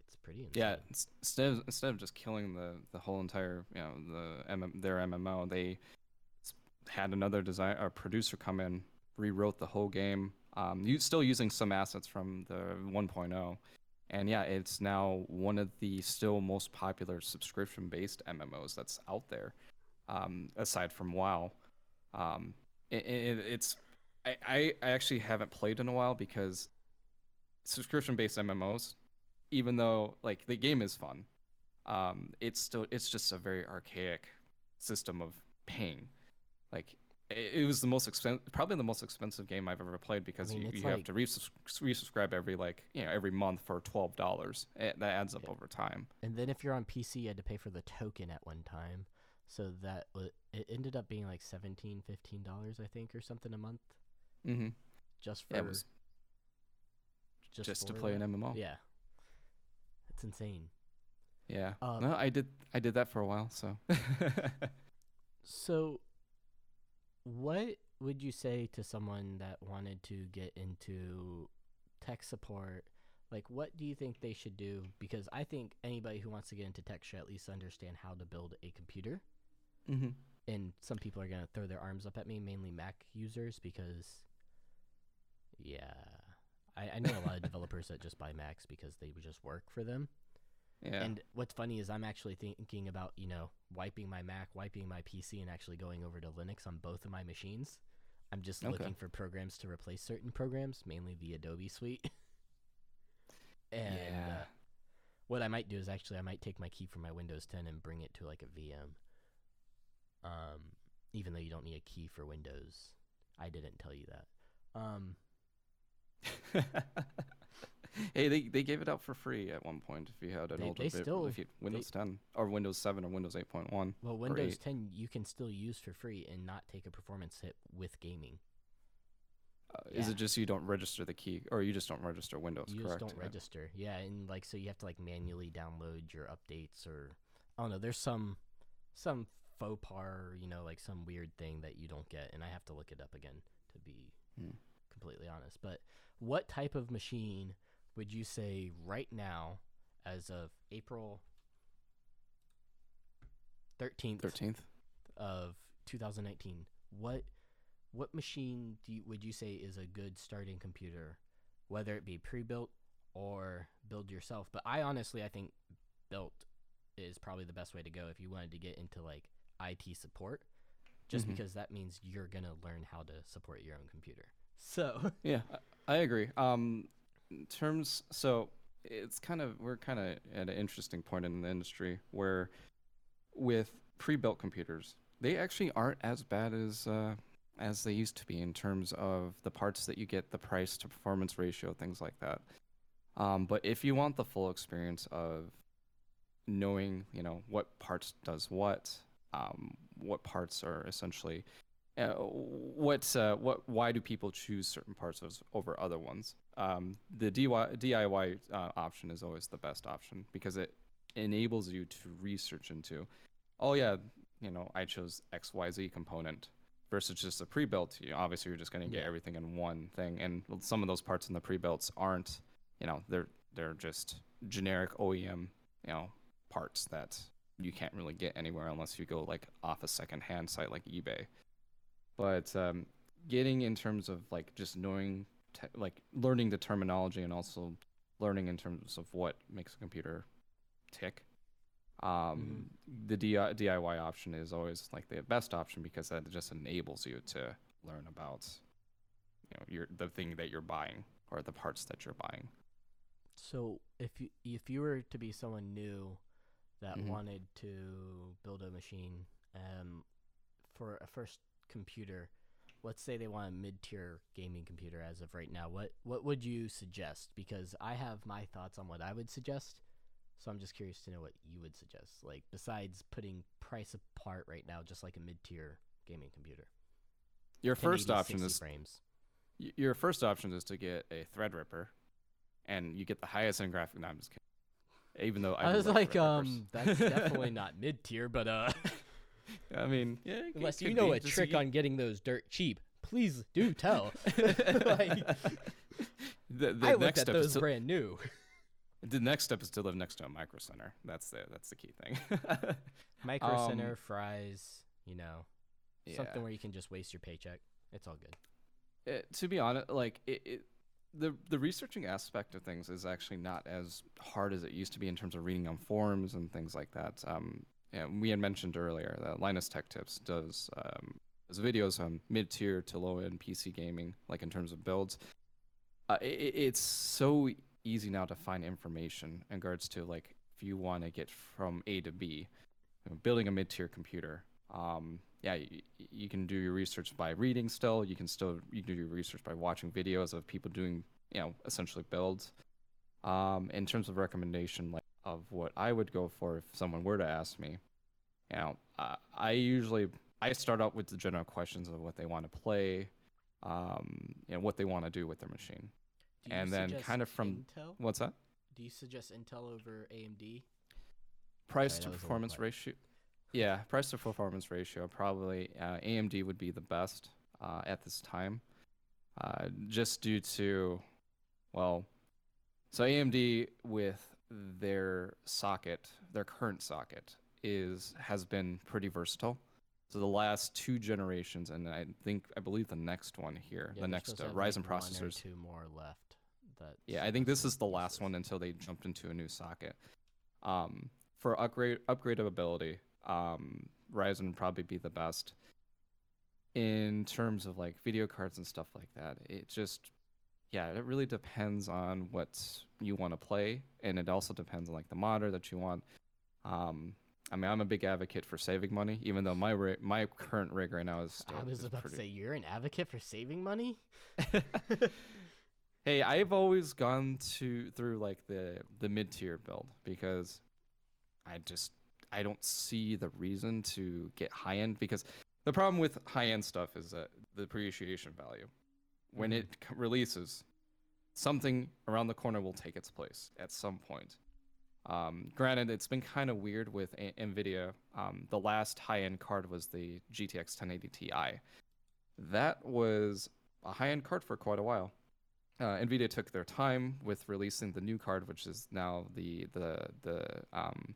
It's pretty insane. Yeah, instead of, instead of just killing the, the whole entire, you know, the M M, their M M O, they had another design or producer come in, rewrote the whole game, um, you still using some assets from the one point oh. And yeah, it's now one of the still most popular subscription-based M M Os that's out there, um, aside from WoW. Um, it, it, it's I, I actually haven't played in a while because subscription-based M M Os, even though like the game is fun, um, it's still it's just a very archaic system of paying. Like, it was the most expensive, probably the most expensive game I've ever played because I mean, you, you like, have to resubs- resubscribe every like you know every month for twelve dollars. That adds up yeah. over time. And then if you're on P C, you had to pay for the token at one time, so that w- it ended up being like seventeen, fifteen dollars, I think, or something a month. Mm-hmm. Just for yeah, it was just, just for to play it. An M M O. Yeah, it's insane. Yeah, um, no, I did I did that for a while, so. So. What would you say to someone that wanted to get into tech support? Like, what do you think they should do? Because I think anybody who wants to get into tech should at least understand how to build a computer. Mm-hmm. And some people are going to throw their arms up at me, mainly Mac users, because, yeah, I, I know a lot of developers that just buy Macs because they would just work for them. Yeah. And what's funny is I'm actually thinking about, you know, wiping my Mac, wiping my P C, and actually going over to Linux on both of my machines. I'm just okay. looking for programs to replace certain programs, mainly the Adobe suite. and yeah. uh, what I might do is actually I might take my key from my Windows ten and bring it to like a V M. Um, even though you don't need a key for Windows. I didn't tell you that. Um Hey, they, they gave it out for free at one point if you had an they, older they still, if you, Windows they, ten or Windows seven or Windows eight point one. Well, Windows ten you can still use for free and not take a performance hit with gaming. Uh, yeah. Is it just you don't register the key or you just don't register Windows, you correct? You just don't yeah. register. Yeah, and like so you have to like manually download your updates or I don't know, there's some some faux pas, you know, like some weird thing that you don't get and I have to look it up again to be hmm. completely honest. But what type of machine would you say right now, as of April thirteenth of two thousand nineteen, what what machine do you, would you say is a good starting computer, whether it be pre-built or build yourself? But I honestly, I think built is probably the best way to go if you wanted to get into like I T support, just mm-hmm. because that means you're going to learn how to support your own computer. So yeah, I agree. Um, in terms, so it's kind of we're kind of at an interesting point in the industry where, with pre-built computers, they actually aren't as bad as uh, as they used to be in terms of the parts that you get, the price to performance ratio, things like that. Um, but if you want the full experience of knowing, you know, what parts does what, um, what parts are essentially. Uh, what's uh, what? Why do people choose certain parts of, over other ones? um, the D I Y uh, option is always the best option because it enables you to research into, oh yeah, you know, I chose X Y Z component versus just a pre-built. You know, obviously, you're just going to get yeah. everything in one thing, and some of those parts in the pre-builts aren't, you know, they're they're just generic O E M, you know, parts that you can't really get anywhere unless you go like off a second-hand site like eBay. But um, getting in terms of like just knowing, te- like learning the terminology and also learning in terms of what makes a computer tick. Um, mm-hmm. The D I Y option is always like the best option because that just enables you to learn about, you know, your the thing that you're buying or the parts that you're buying. So if you if you were to be someone new that mm-hmm. wanted to build a machine, um, for a first computer, let's say they want a mid-tier gaming computer as of right now, what what would you suggest? Because I have my thoughts on what I would suggest. So I'm just curious to know what you would suggest, like besides putting price apart right now, just like a mid-tier gaming computer. Your first option is frames. Your first option is to get a Threadripper, and you get the highest end graphic. No, I'm just kidding. Even though I, I was like, um, that's definitely not mid-tier, but uh, I mean, yeah, unless you know a trick on getting those dirt cheap, please do tell. Like, the, the I looked at those brand new. The next step is to live next to a Micro Center. That's the that's the key thing. Micro um, Center, Fries, you know, yeah. something where you can just waste your paycheck. It's all good. It, to be honest, like it, it, the the researching aspect of things is actually not as hard as it used to be in terms of reading on forums and things like that. Um, and we had mentioned earlier that Linus Tech Tips does um, does videos on mid tier to low end P C gaming, like in terms of builds. Uh, it, it's so easy now to find information in regards to like if you want to get from A to B, you know, building a mid-tier computer. Um, yeah, you, you can do your research by reading still. You can still you can do your research by watching videos of people doing, you know, essentially builds. Um, in terms of recommendation, like of what I would go for if someone were to ask me, you know, uh, I usually I start out with the general questions of what they want to play, um, and what they want to do with their machine. And then kind of from Intel? What's that? Do you suggest Intel over A M D? Price Sorry, to performance ratio. Yeah, price to performance ratio. Probably uh, A M D would be the best uh, at this time, uh, just due to, well, so A M D with their socket, their current socket is has been pretty versatile. So the last two generations, and I think I believe the next one here, yeah, the next uh, Ryzen like processors. One or two more left. That's yeah, I think this is the last one until they jumped into a new socket. Um, for upgrade upgradability, um, Ryzen would probably be the best. In terms of like video cards and stuff like that, it just, yeah, it really depends on what you want to play, and it also depends on like the monitor that you want. Um, I mean, I'm a big advocate for saving money, even though my rig, my current rig right now is still. I was is about pretty... to say, you're an advocate for saving money? Hey, I've always gone to through like the, the mid-tier build because I just I don't see the reason to get high-end, because the problem with high-end stuff is that the appreciation value. When mm-hmm. it releases, something around the corner will take its place at some point. Um, granted, it's been kind of weird with a- NVIDIA. Um, the last high-end card was the G T X ten eighty Ti. That was a high-end card for quite a while. Uh, NVIDIA took their time with releasing the new card, which is now the the the um,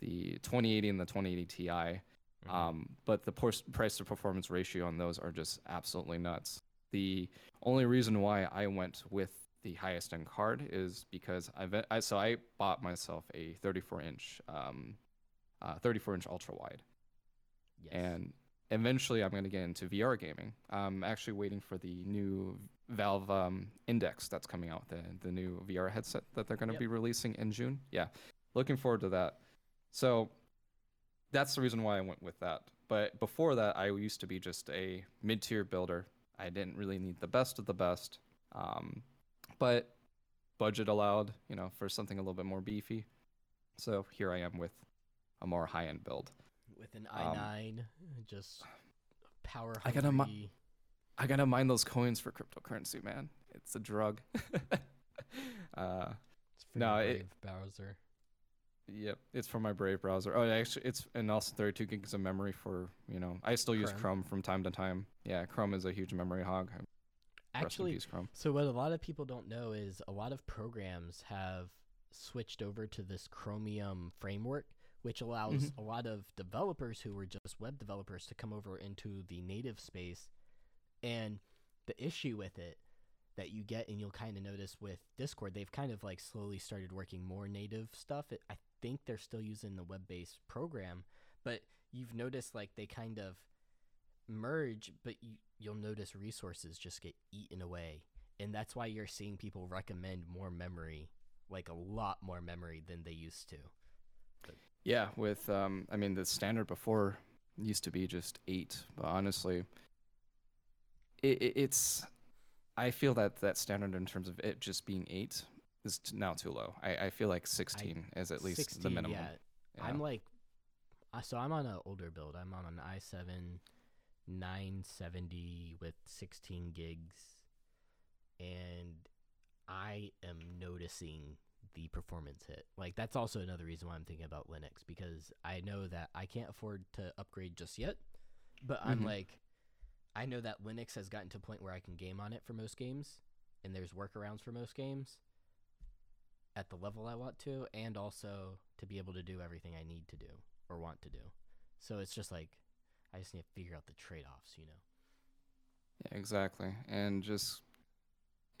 the twenty eighty and the twenty eighty Ti. Mm-hmm. Um, but the por- price to performance ratio on those are just absolutely nuts. The only reason why I went with the highest end card is because I've, I so I bought myself a thirty-four inch ultra wide, yes. and eventually I'm going to get into V R gaming. I'm actually waiting for the new Valve um, Index that's coming out, the the new V R headset that they're going to yep. be releasing in June. Yeah, looking forward to that. So that's the reason why I went with that. But before that, I used to be just a mid tier builder. I didn't really need the best of the best. Um, But budget allowed, you know, for something a little bit more beefy. So here I am with a more high-end build. With an i nine, um, just power hungry. I got a, I gotta mine those coins for cryptocurrency, man. It's a drug. uh, it's for no, it, browser. Yep, it's for my Brave browser. Oh, actually, it's and also thirty-two gigs of memory for, you know. I still use Chrome. Chrome from time to time. Yeah, Chrome is a huge memory hog. Actually, Chrome. So what a lot of people don't know is a lot of programs have switched over to this Chromium framework, which allows mm-hmm. a lot of developers who were just web developers to come over into the native space. And the issue with it that you get, and you'll kind of notice with Discord, they've kind of like slowly started working more native stuff. It, I think they're still using the web-based program, but you've noticed like they kind of merge, but you, you'll notice resources just get eaten away. And that's why you're seeing people recommend more memory, like a lot more memory than they used to. But yeah, with, um, I mean, the standard before used to be just eight, but honestly, it, it, it's... I feel that that standard in terms of it just being eight is now too low. I, I feel like sixteen I, is at least sixteen, the minimum. Yeah. Yeah. I'm like, so I'm on an older build. I'm on an i seven nine seventy with sixteen gigs, and I am noticing the performance hit. Like, that's also another reason why I'm thinking about Linux, because I know that I can't afford to upgrade just yet, but I'm mm-hmm. like, I know that Linux has gotten to a point where I can game on it for most games, and there's workarounds for most games at the level I want to, and also to be able to do everything I need to do or want to do. So it's just like, I just need to figure out the trade-offs, you know? Yeah, exactly. And just,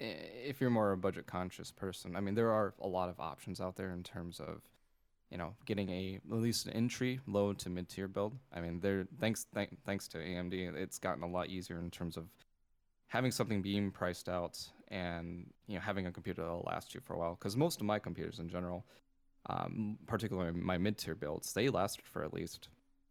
if you're more a budget-conscious person, I mean, there are a lot of options out there in terms of, you know, getting a at least an entry low to mid tier build. I mean, there thanks th- thanks to A M D, it's gotten a lot easier in terms of having something being priced out and, you know, having a computer that'll last you for a while. Because most of my computers in general, um, particularly my mid tier builds, they lasted for at least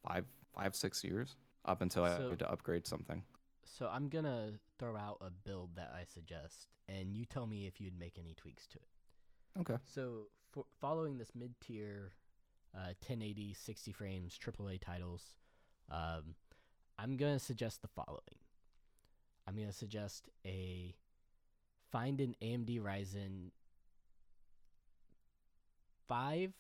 five five six years up until so, I had to upgrade something. So I'm gonna throw out a build that I suggest, and you tell me if you'd make any tweaks to it. Okay. So. For following this mid-tier uh, ten eighty, sixty frames, triple A titles, um, I'm going to suggest the following. I'm going to suggest a find an A M D Ryzen five.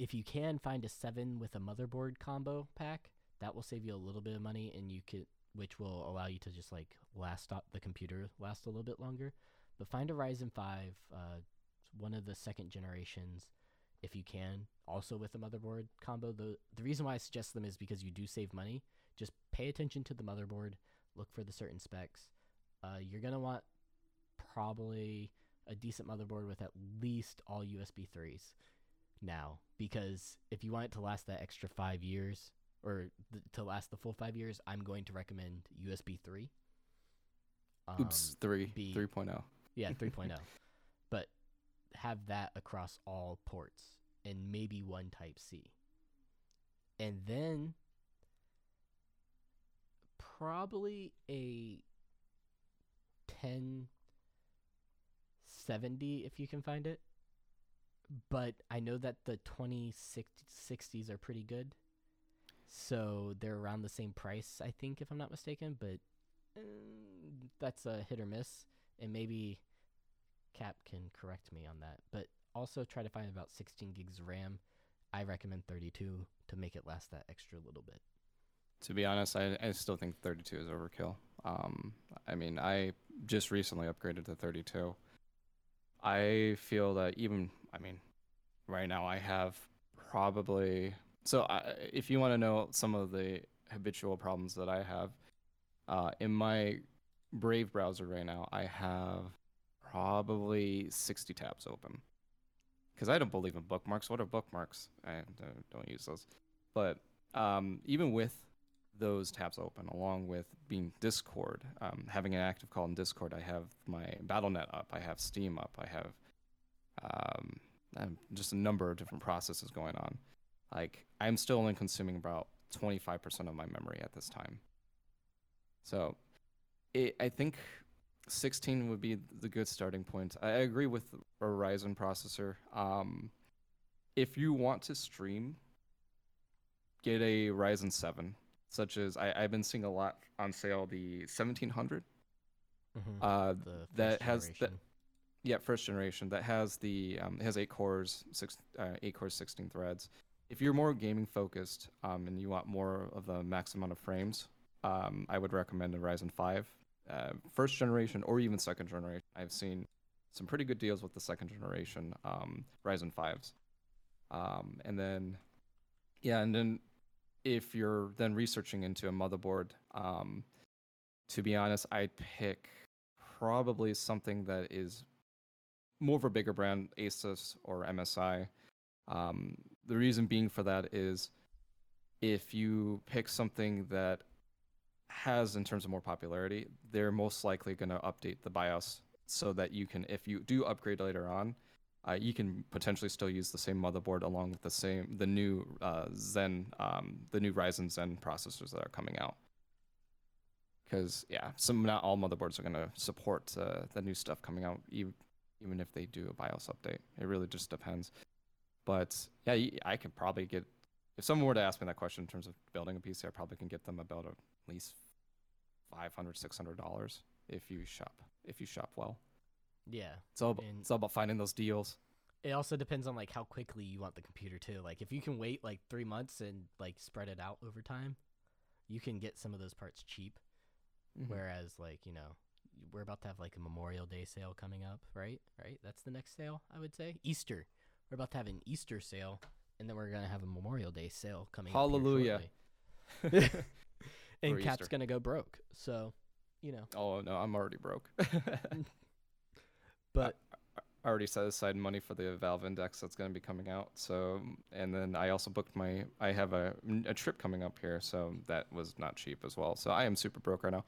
If you can, find a seven with a motherboard combo pack. That will save you a little bit of money, and you could, which will allow you to just like last up the computer, last a little bit longer. But find a Ryzen five, uh, one of the second generations, if you can, also with a motherboard combo. The the reason why I suggest them is because you do save money. Just pay attention to the motherboard, look for the certain specs. Uh, you're going to want probably a decent motherboard with at least all U S B threes now, because if you want it to last that extra five years, or th- to last the full five years, I'm going to recommend U S B three. Um, Oops, three, be, three point oh. Yeah, three point oh. But have that across all ports and maybe one type C, and then probably a ten seventy if you can find it. But I know that the twenty sixties are pretty good, so they're around the same price, I think, if I'm not mistaken, but uh, that's a hit or miss, and maybe Cap can correct me on that. But also try to find about sixteen gigs of RAM. I recommend thirty-two to make it last that extra little bit. To be honest, I, I still think thirty-two is overkill. Um, I mean, I just recently upgraded to thirty-two. I feel that even, I mean, right now I have probably... So I, if you want to know some of the habitual problems that I have, uh, in my Brave browser right now, I have probably sixty tabs open, because I don't believe in bookmarks. What are bookmarks? I don't use those. But um, even with those tabs open, along with being Discord, um, having an active call in Discord, I have my Battle dot net up, I have Steam up, I have um, just a number of different processes going on. Like, I'm still only consuming about twenty-five percent of my memory at this time. So it, I think sixteen would be the good starting point. I agree with a Ryzen processor. Um, if you want to stream, get a Ryzen seven, such as I, I've been seeing a lot on sale, the seventeen hundred mm-hmm. uh, that has that, yeah, first generation that has the um, has eight cores, six uh, eight cores, sixteen threads. If you're more gaming focused um, and you want more of the max amount of frames, um, I would recommend a Ryzen five, uh, first generation or even second generation. I've seen some pretty good deals with the second generation um, Ryzen fives, um, and then yeah, and then if you're then researching into a motherboard, um, to be honest, I'd pick probably something that is more of a bigger brand, ASUS or M S I. Um, the reason being for that is if you pick something that has in terms of more popularity, they're most likely going to update the BIOS so that you can, if you do upgrade later on, uh, you can potentially still use the same motherboard along with the same, the new uh, Zen, um, the new Ryzen Zen processors that are coming out. Because yeah, some not all motherboards are going to support uh, the new stuff coming out, even even if they do a BIOS update. It really just depends. But yeah, I could probably get, if someone were to ask me that question in terms of building a P C, I probably can get them about at least five hundred dollars, six hundred dollars if you shop if you shop well. Yeah, it's all about, it's all about finding those deals. It also depends on like how quickly you want the computer too. Like if you can wait like three months and like spread it out over time, you can get some of those parts cheap. Mm-hmm. Whereas, like, you know, we're about to have, like, a Memorial Day sale coming up, right? Right? That's the next sale, I would say. Easter. We're about to have an Easter sale, and then we're going to have a Memorial Day sale coming Hallelujah. up. Hallelujah. And Cap's going to go broke. So, you know. Oh, no, I'm already broke. But I, I already set aside money for the Valve Index that's going to be coming out. So, and then I also booked my, I have a, a trip coming up here, so that was not cheap as well. So I am super broke right now.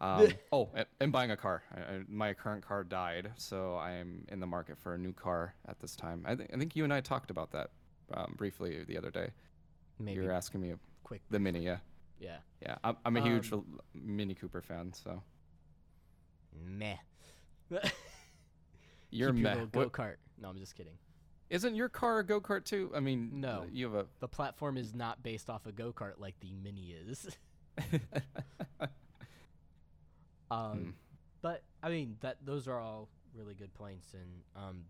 Um, oh, and, and buying a car. I, I, my current car died, so I'm in the market for a new car at this time. I, th- I think you and I talked about that um, briefly the other day. Maybe. You were asking me a, quick the Mini, yeah. Yeah. Yeah, I'm, I'm a huge um, Mini Cooper fan, so. Meh. You're Keep meh. Your little go-kart. No, I'm just kidding. Isn't your car a go-kart too? I mean, no. You have a... The platform is not based off a go-kart like the Mini is. Um, hmm. But I mean that those are all really good points, and um,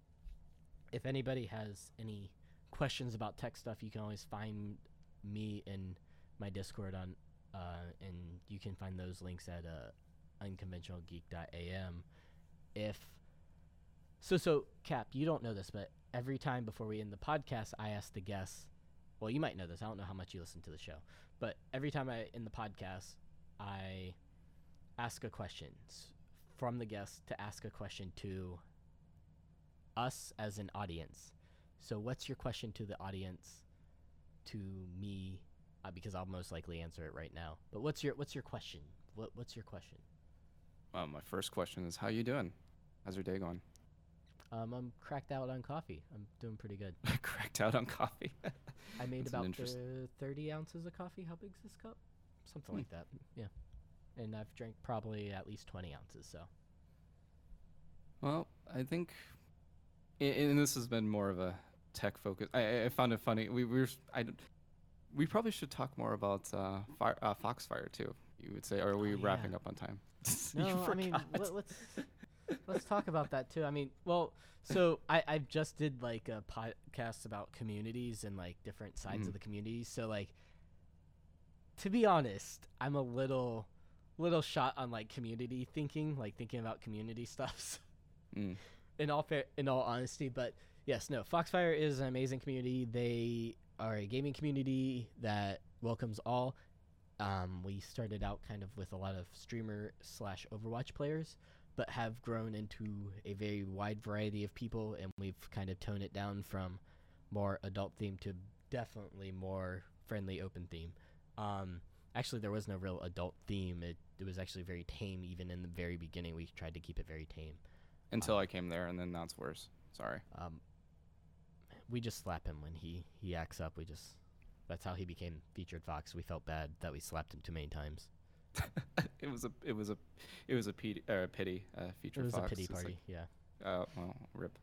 if anybody has any questions about tech stuff, you can always find me in my Discord on, uh, and you can find those links at uh, unconventional geek dot a m. If so, so Cap, you don't know this, but every time before we end the podcast, I ask the guests. Well, you might know this. I don't know how much you listen to the show, but every time I end the podcast, I. ask a question from the guest to ask a question to us as an audience. So what's your question to the audience, to me, uh, because I'll most likely answer it right now. But what's your what's your question? What what's your question? Well, my first question is, how you doing? How's your day going? Um, I'm cracked out on coffee. I'm doing pretty good. Cracked out on coffee. I made That's about interest- thirty ounces of coffee. How big's this cup? Something hmm. like that. Yeah. And I've drank probably at least twenty ounces, so. Well, I think, and this has been more of a tech focus. I, I found it funny. We, we were, I, we probably should talk more about uh, fire, uh, Foxfire too. You would say, or are we oh, yeah. wrapping up on time? No, I mean let, let's let's talk about that too. I mean, well, so I I just did like a podcast about communities and like different sides mm. of the community. So like, to be honest, I'm a little. little shot on like community thinking, like thinking about community stuffs mm. in all fair, in all honesty. But yes, no, Foxfire is an amazing community. They are a gaming community that welcomes all. Um, we started out kind of with a lot of streamer slash Overwatch players, but have grown into a very wide variety of people. And we've kind of toned it down from more adult theme to definitely more friendly, open theme. Um, actually there was no real adult theme. It, It was actually very tame. Even in the very beginning, we tried to keep it very tame. Until um, I came there, and then that's worse. Sorry. Um, we just slap him when he, he acts up. We just that's how he became featured Fox. We felt bad that we slapped him too many times. it was a it was a it was a pity, uh, pity uh, featured Fox. It was Fox. a pity it's party. Like, yeah. Oh uh, well, rip.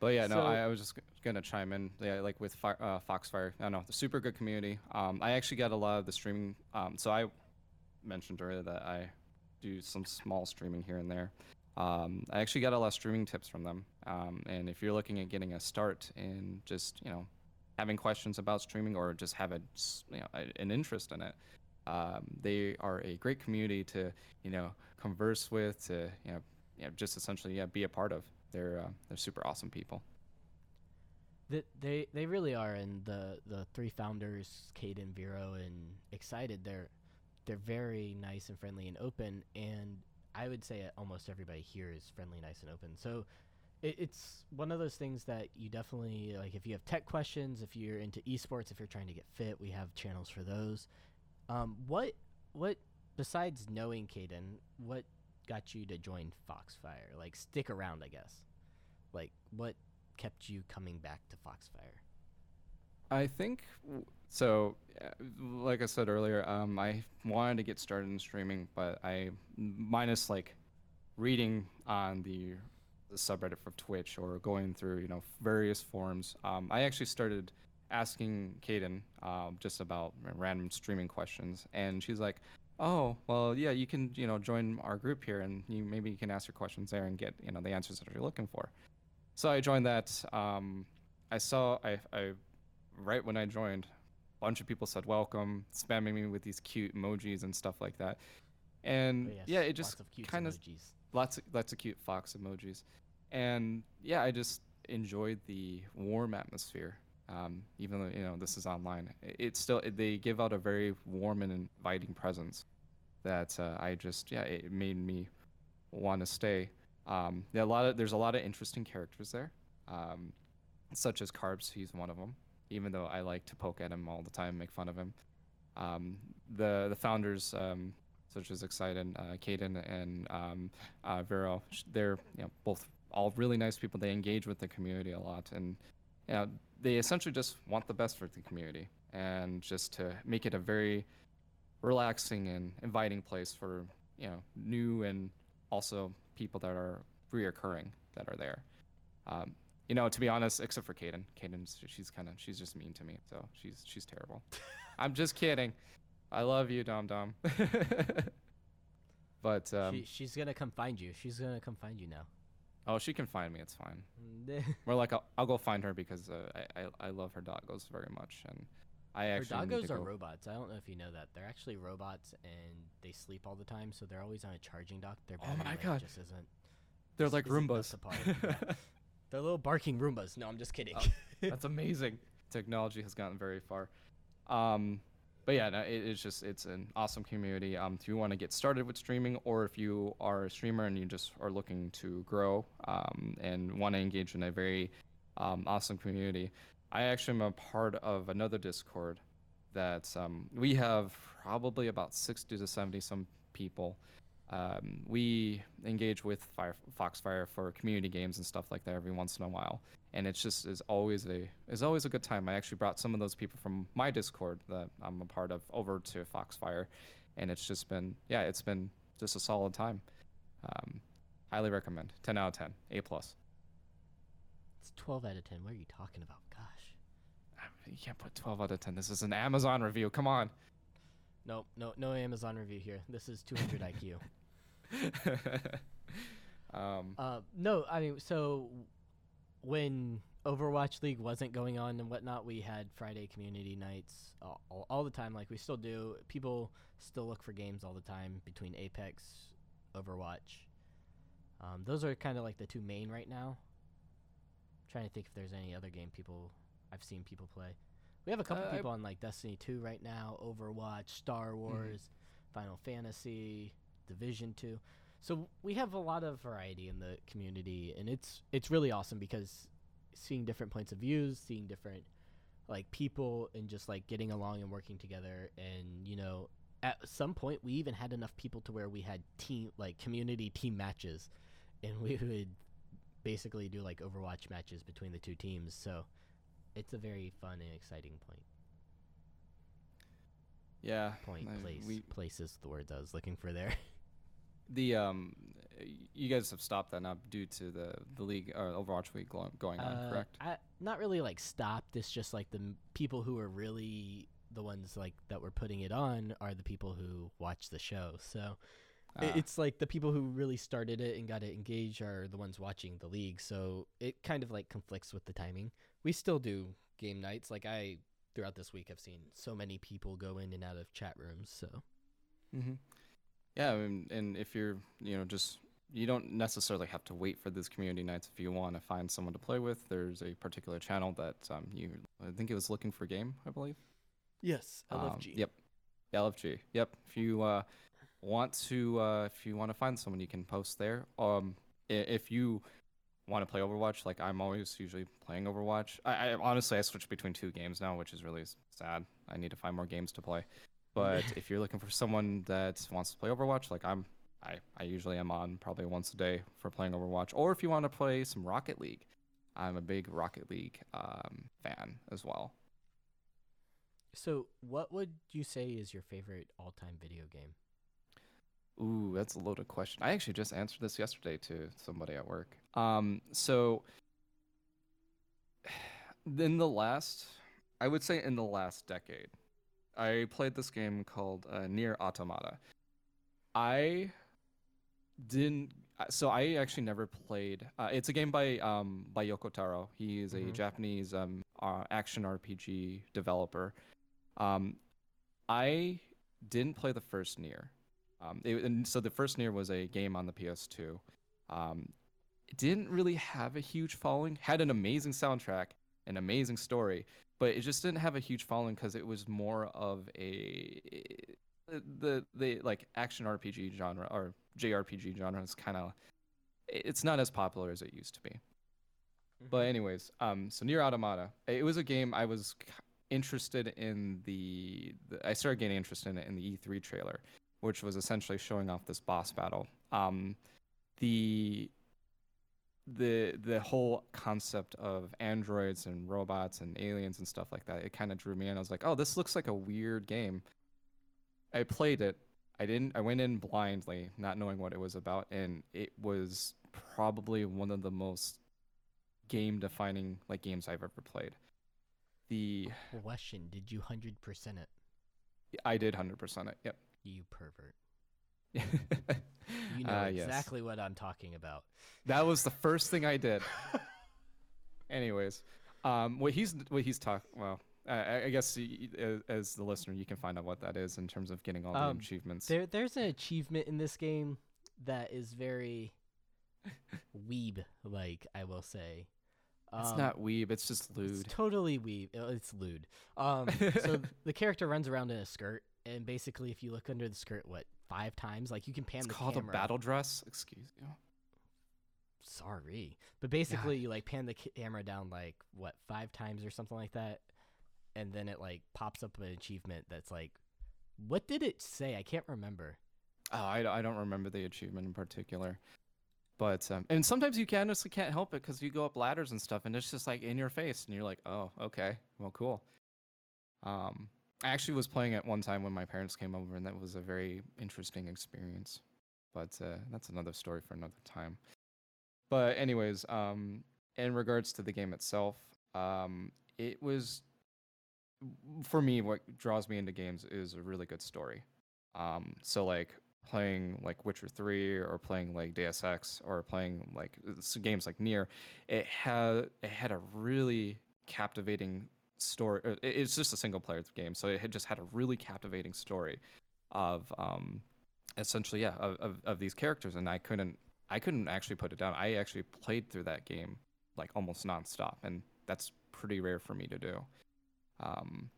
But yeah, no, so, I, I was just g- gonna chime in. Yeah, like with fi- uh, Foxfire, I don't know, the super good community. Um, I actually got a lot of the streaming. Um, so I mentioned earlier that I do some small streaming here and there. Um, I actually got a lot of streaming tips from them. Um, and if you're looking at getting a start in just, you know, having questions about streaming or just have a, you know, an interest in it, um, they are a great community to, you know, converse with, to, you know, you know just essentially yeah, be a part of. They're uh, they're super awesome people. That they, they really are, and the, the three founders, Caden, Vero, and Excited, they're they're very nice and friendly and open, and I would say almost everybody here is friendly, nice, and open. So it, it's one of those things that you definitely, like, if you have tech questions, if you're into esports, if you're trying to get fit, we have channels for those. Um, what what besides knowing Caden, what got you to join Foxfire? Like, stick around, I guess. Like, what kept you coming back to Foxfire? I think so. Like I said earlier, um, I wanted to get started in streaming, but I minus like reading on the, the subreddit for Twitch or going through you know various forums. Um, I actually started asking Caden uh, just about random streaming questions, and she's like, "Oh, well, yeah, you can you know join our group here, and you maybe you can ask your questions there and get you know the answers that you're looking for." So I joined that. Um, I saw I, I right when I joined, a bunch of people said welcome, spamming me with these cute emojis and stuff like that. And oh, yes. yeah, it just kind of lots of lots of cute fox emojis. And yeah, I just enjoyed the warm atmosphere. Um, even though you know this is online, it, it's still they give out a very warm and inviting presence. That uh, I just yeah, it made me want to stay. Um, there a lot of, there's a lot of interesting characters there, um, such as Carbs. He's one of them, even though I like to poke at him all the time, make fun of him. Um, the the founders, um, such as Excited, uh, Caden, and um, uh, Vero, they're you know, both all really nice people. They engage with the community a lot, and you know, they essentially just want the best for the community and just to make it a very relaxing and inviting place for you know new and also people that are reoccurring that are there. Um, you know, to be honest, except for Caden. Caden, she's kind of, she's just mean to me. So she's, she's terrible. I'm just kidding. I love you, Dom Dom. But, um, she, she's going to come find you. She's going to come find you now. Oh, she can find me. It's fine. We're like, I'll, I'll go find her because uh, I, I, I love her doggos very much. And I actually, her doggos are go... robots. I don't know if you know that. They're actually robots, and they sleep all the time, so they're always on a charging dock. Their battery oh my God. just isn't. They're just like isn't Roombas. Yeah. They're little barking Roombas. No, I'm just kidding. Oh, that's amazing. Technology has gotten very far. Um, but yeah, no, it, it's just it's an awesome community. Um, if you want to get started with streaming, or if you are a streamer and you just are looking to grow um, and want to engage in a very um, awesome community. I actually am a part of another Discord that um, we have probably about sixty to seventy some people. Um, we engage with Fire, Foxfire for community games and stuff like that every once in a while, and it's just is always a is always a good time. I actually brought some of those people from my Discord that I'm a part of over to Foxfire, and it's just been yeah it's been just a solid time. Um, highly recommend. ten out of ten, A plus. It's twelve out of ten. What are you talking about? You can't put twelve out of ten. This is an Amazon review. Come on. No, no, no Amazon review here. This is two hundred I Q. um, uh, no, I mean, so when Overwatch League wasn't going on and whatnot, we had Friday community nights all, all, all the time, like we still do. People still look for games all the time between Apex, Overwatch. Um, those are kind of like the two main right now. I'm trying to think if there's any other game people... I've seen people play. We have a couple uh, people I... on like Destiny two right now, Overwatch, Star Wars, mm-hmm. Final Fantasy, Division two. So we have a lot of variety in the community, and it's it's really awesome because seeing different points of views, seeing different like people, and just like getting along and working together. And you know, at some point we even had enough people to where we had team like community team matches, and we would basically do like Overwatch matches between the two teams. So. It's a very fun and exciting point. Yeah. Point, I, place. We, place is the word I was looking for there. The um, you guys have stopped that now due to the, the league, uh, Overwatch League going on, uh, correct? I, not really like stopped. It's just like the m- people who are really the ones like that were putting it on are the people who watch the show. So Uh, it's like the people who really started it and got it engaged are the ones watching the league. So it kind of like conflicts with the timing. We still do game nights. Like I, throughout this week, I've seen so many people go in and out of chat rooms. So, mm-hmm. yeah. I mean, and if you're, you know, just, you don't necessarily have to wait for these community nights. If you want to find someone to play with, there's a particular channel that um, you, I think it was Looking for Game, I believe. Yes. L F G. Um, yep. L F G. Yep. If you, uh, want to uh if you want to find someone, you can post there. Um if you want to play Overwatch, like I'm always usually playing Overwatch. I, I honestly I switch between two games now, which is really sad. I need to find more games to play. But if you're looking for someone that wants to play Overwatch, like I'm I I usually am on probably once a day for playing Overwatch. Or if you want to play some Rocket League, I'm a big Rocket League um fan as well. So what would you say is your favorite all-time video game? Ooh, that's a loaded question. I actually just answered this yesterday to somebody at work. Um, so in the last, I would say in the last decade, I played this game called uh, Nier Automata. I didn't, so I actually never played. Uh, it's a game by um, by Yoko Taro. He is a mm-hmm. Japanese um, uh, action R P G developer. Um, I didn't play the first Nier. Um, it, and so the first Nier was a game on the P S two. Um, it didn't really have a huge following. Had an amazing soundtrack, an amazing story, but it just didn't have a huge following because it was more of a the the like action R P G genre or J R P G genre is kind of it's not as popular as it used to be. Mm-hmm. But anyways, um, so Nier Automata, it was a game I was interested in the, the I started getting interested in it in the E three trailer, which was essentially showing off this boss battle. Um, the the the whole concept of androids and robots and aliens and stuff like that, it kind of drew me in. I was like, oh, this looks like a weird game. I played it. I didn't. I went in blindly, not knowing what it was about, and it was probably one of the most game-defining like games I've ever played. The question: did you one hundred percent it? I did one hundred percent it. Yep. You pervert. You know exactly uh, yes. what I'm talking about. That was the first thing I did. Anyways, um, what he's what he's talking. Well, I, I guess as the listener, you can find out what that is in terms of getting all um, the achievements. There, there's an achievement in this game that is very weeb-like. I will say. It's um, not weeb. It's just lewd. It's totally weeb. It's lewd. Um, so the character runs around in a skirt. And basically, if you look under the skirt, what, five times? Like, you can pan it's the camera. It's called a battle dress? Excuse you. Sorry. But basically, yeah. you, like, pan the camera down, like, what, five times or something like that? And then it, like, pops up an achievement that's, like, what did it say? I can't remember. Oh, I, I don't remember the achievement in particular. But, um, and sometimes you honestly can't help it because you go up ladders and stuff, and it's just, like, in your face. And you're like, oh, okay. Well, cool. Um... I actually was playing at one time when my parents came over, and that was a very interesting experience. But uh, that's another story for another time. But anyways, um, in regards to the game itself, um, it was, for me, what draws me into games is a really good story. Um, so like playing like Witcher three or playing like Deus Ex or playing like games like Nier, it had, it had a really captivating story. It's just a single player game, so it had just had a really captivating story of um essentially yeah of, of these characters, and I couldn't I couldn't actually put it down. I actually played through that game like almost nonstop, and that's pretty rare for me to do. Um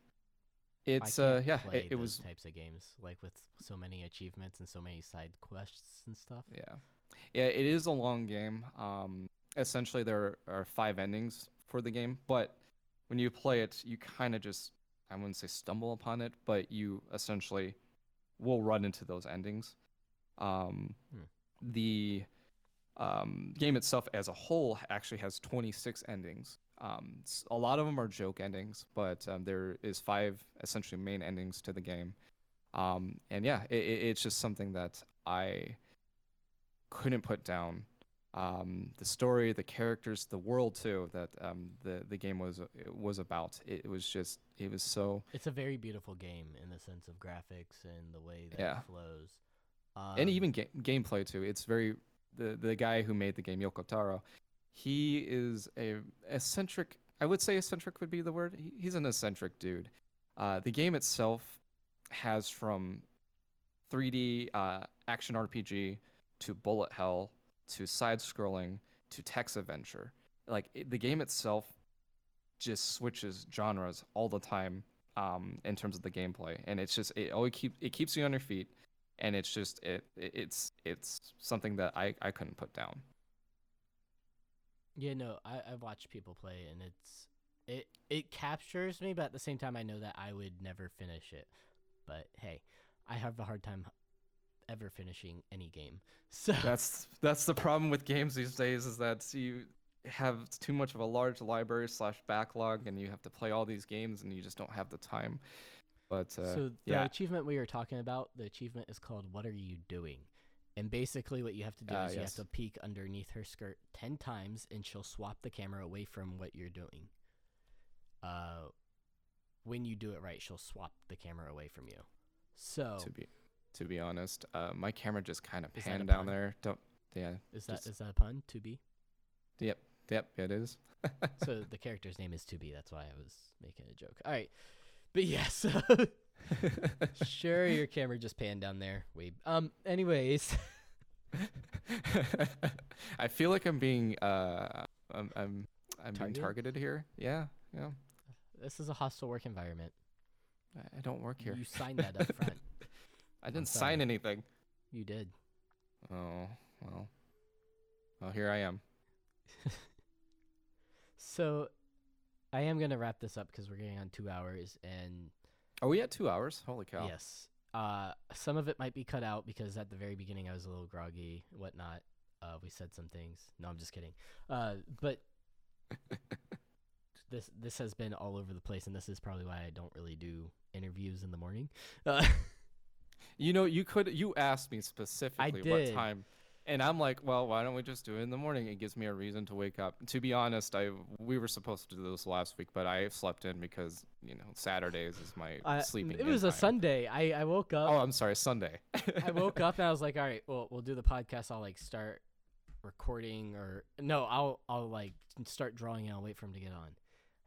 it's uh yeah it, it those was types of games like with so many achievements and so many side quests and stuff. Yeah. Yeah, it is a long game. Um essentially there are five endings for the game, but when you play it, you kind of just, I wouldn't say stumble upon it, but you essentially will run into those endings. Um, hmm. The um, game itself as a whole actually has twenty-six endings. Um, a lot of them are joke endings, but um, there is five essentially main endings to the game. Um, and yeah, it, it's just something that I couldn't put down. Um, the story, the characters, the world too, that um, the the game was was about. It was just, it was so. It's a very beautiful game in the sense of graphics and the way that yeah. it flows. Um, and even ga- gameplay too. It's very the the guy who made the game, Yoko Taro. He is a eccentric. I would say eccentric would be the word. He, he's an eccentric dude. Uh, the game itself has from three D uh, action R P G to bullet hell to side scrolling to text adventure. Like it, the game itself just switches genres all the time um, in terms of the gameplay, and it's just it always keeps it keeps you on your feet, and it's just it, it it's it's something that I, I couldn't put down. Yeah, no, I I've watched people play, and it's it it captures me, but at the same time, I know that I would never finish it. But hey, I have a hard time ever finishing any game. So that's that's the problem with games these days, is that you have too much of a large library slash backlog, and you have to play all these games, and you just don't have the time. But uh, so the yeah. achievement we were talking about, the achievement is called "What Are You Doing?" And basically, what you have to do uh, is yes. you have to peek underneath her skirt ten times, and she'll swap the camera away from what you're doing. Uh, when you do it right, she'll swap the camera away from you. So to be, to be honest, uh, my camera just kind of panned down there. Don't yeah. Is that just, is that a pun? To be. Yep. Yep, it is. So the character's name is two B. That's why I was making a joke. All right. But yes. Yeah, so sure, your camera just panned down there. Weeb. Um, anyways. I feel like I'm being uh I'm I'm, I'm targeted? being targeted here. Yeah, yeah. This is a hostile work environment. I don't work here. You signed that up front. I didn't sign anything. You did. Oh, well. Well, here I am. So, I am going to wrap this up because we're getting on two hours. And are we at two hours? Holy cow. Yes. Uh, some of it might be cut out because at the very beginning I was a little groggy, whatnot. Uh, we said some things. No, I'm just kidding. Uh, but this this has been all over the place, and this is probably why I don't really do interviews in the morning. Uh, you know, you could you asked me specifically what time. And I'm like, well, why don't we just do it in the morning? It gives me a reason to wake up. To be honest, I we were supposed to do this last week, but I slept in because, you know, Saturdays is my uh, sleeping. It was a time. Sunday. I, I woke up. Oh, I'm sorry. Sunday. I woke up and I was like, all right, well, we'll do the podcast. I'll like start recording or no, I'll, I'll like start drawing and I'll wait for him to get on.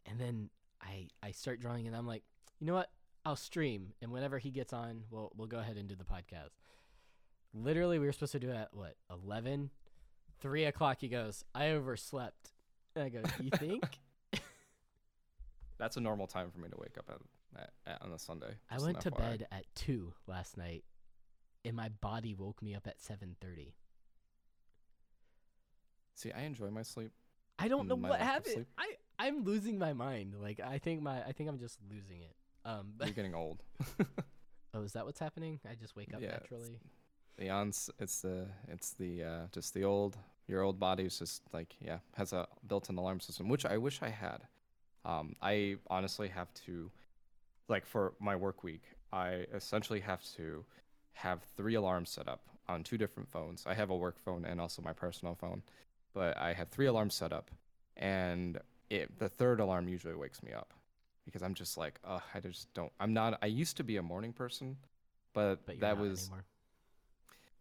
And then I, I start drawing and I'm like, you know what? I'll stream. And whenever he gets on, we'll, we'll go ahead and do the podcast. Literally, we were supposed to do it at, what, eleven? three o'clock, he goes, I overslept. And I go, you think? That's a normal time for me to wake up at, at, at on a Sunday. I went to bed at two last night, and my body woke me up at seven thirty. See, I enjoy my sleep. I don't know what happened. I, I'm losing my mind. Like, I think my I think I'm just losing it. Um, You're getting old. Oh, is that what's happening? I just wake up yeah, naturally? The ons, it's the it's the uh, just the old your old body is just like yeah has a built-in alarm system, which I wish I had. Um, I honestly have to, like for my work week, I essentially have to have three alarms set up on two different phones. I have a work phone and also my personal phone, but I have three alarms set up, and it, the third alarm usually wakes me up because I'm just like, oh, I just don't. I'm not. I used to be a morning person, but, but you're that not was. Anymore.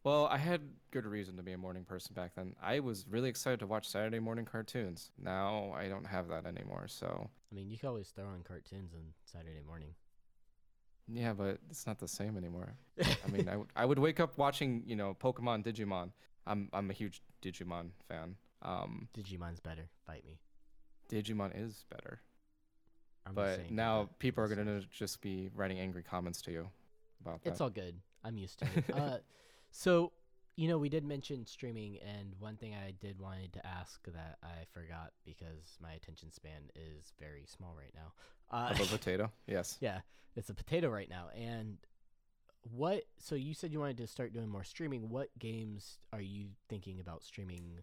Well, I had good reason to be a morning person back then. I was really excited to watch Saturday morning cartoons. Now I don't have that anymore, so... I mean, you can always throw on cartoons on Saturday morning. Yeah, but it's not the same anymore. I mean, I, w- I would wake up watching, you know, Pokemon, Digimon. I'm I'm a huge Digimon fan. Um, Digimon's better. Bite me. Digimon is better. I'm but now that. people are going to just be writing angry comments to you about that. It's all good. I'm used to it. Uh... So, you know, we did mention streaming, and one thing I did wanted to ask that I forgot because my attention span is very small right now. Uh, of a potato, yes. Yeah, it's a potato right now. And what? So you said you wanted to start doing more streaming. What games are you thinking about streaming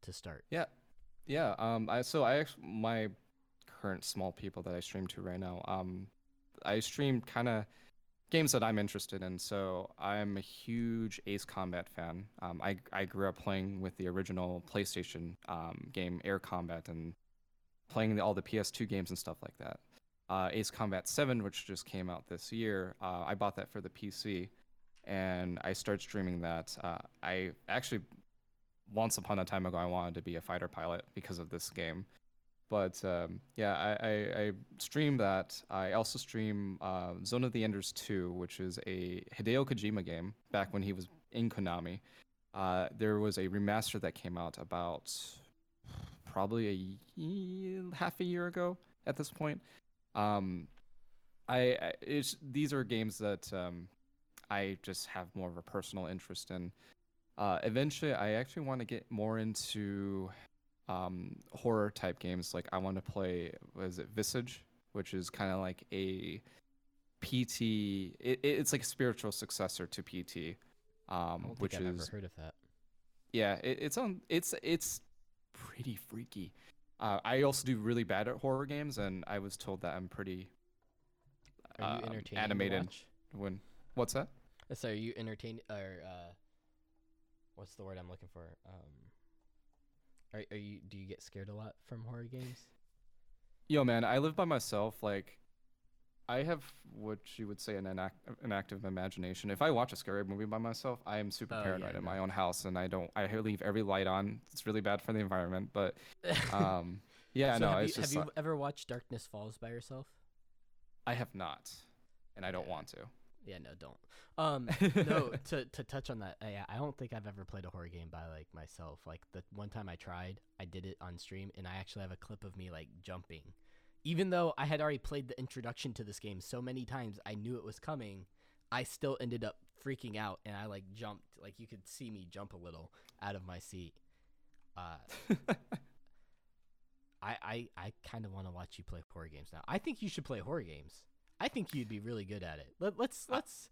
to start? Yeah, yeah. Um, I so I actually my current small people that I stream to right now. Um, I stream kind of. Games that I'm interested in. So I'm a huge Ace Combat fan. Um, I I grew up playing with the original PlayStation um, game Air Combat and playing the, all the P S two games and stuff like that. Uh, Ace Combat seven, which just came out this year, uh, I bought that for the P C. and I started streaming that. Uh, I actually, once upon a time ago, I wanted to be a fighter pilot because of this game. But um, yeah, I, I, I stream that. I also stream uh, Zone of the Enders two, which is a Hideo Kojima game back when he was in Konami. Uh, there was a remaster that came out about probably a year, half a year ago at this point. Um, I, I it's, these are games that um, I just have more of a personal interest in. Uh, eventually, I actually want to get more into um, horror type games. Like I want to play, what is it, Visage, which is kind of like a P T. It, it's like a spiritual successor to P T. Um, I don't which think I've is, ever heard of that. Yeah, it, it's on. It's it's pretty freaky. Uh, I also do really bad at horror games, and I was told that I'm pretty are you uh, entertaining animated. To watch? When what's that? So are you entertained or uh, what's the word I'm looking for? Um, are are you? Do you get scared a lot from horror games? Yo, man, I live by myself. Like, I have what you would say an inac- an active imagination. If I watch a scary movie by myself, I am super oh, paranoid yeah, in no. my own house, and I don't. I leave every light on. It's really bad for the environment, but um, yeah, so no. Have, it's you, just have like, you ever watched Darkness Falls by yourself? I have not, and I yeah. don't want to. Yeah, no, don't. Um, no, to to touch on that, I, I don't think I've ever played a horror game by like myself. Like the one time I tried, I did it on stream, and I actually have a clip of me like jumping. Even though I had already played the introduction to this game so many times, I knew it was coming, I still ended up freaking out, and I, like, jumped. Like, you could see me jump a little out of my seat. Uh, I I, I kind of want to watch you play horror games now. I think you should play horror games. I think you'd be really good at it. Let, let's, let's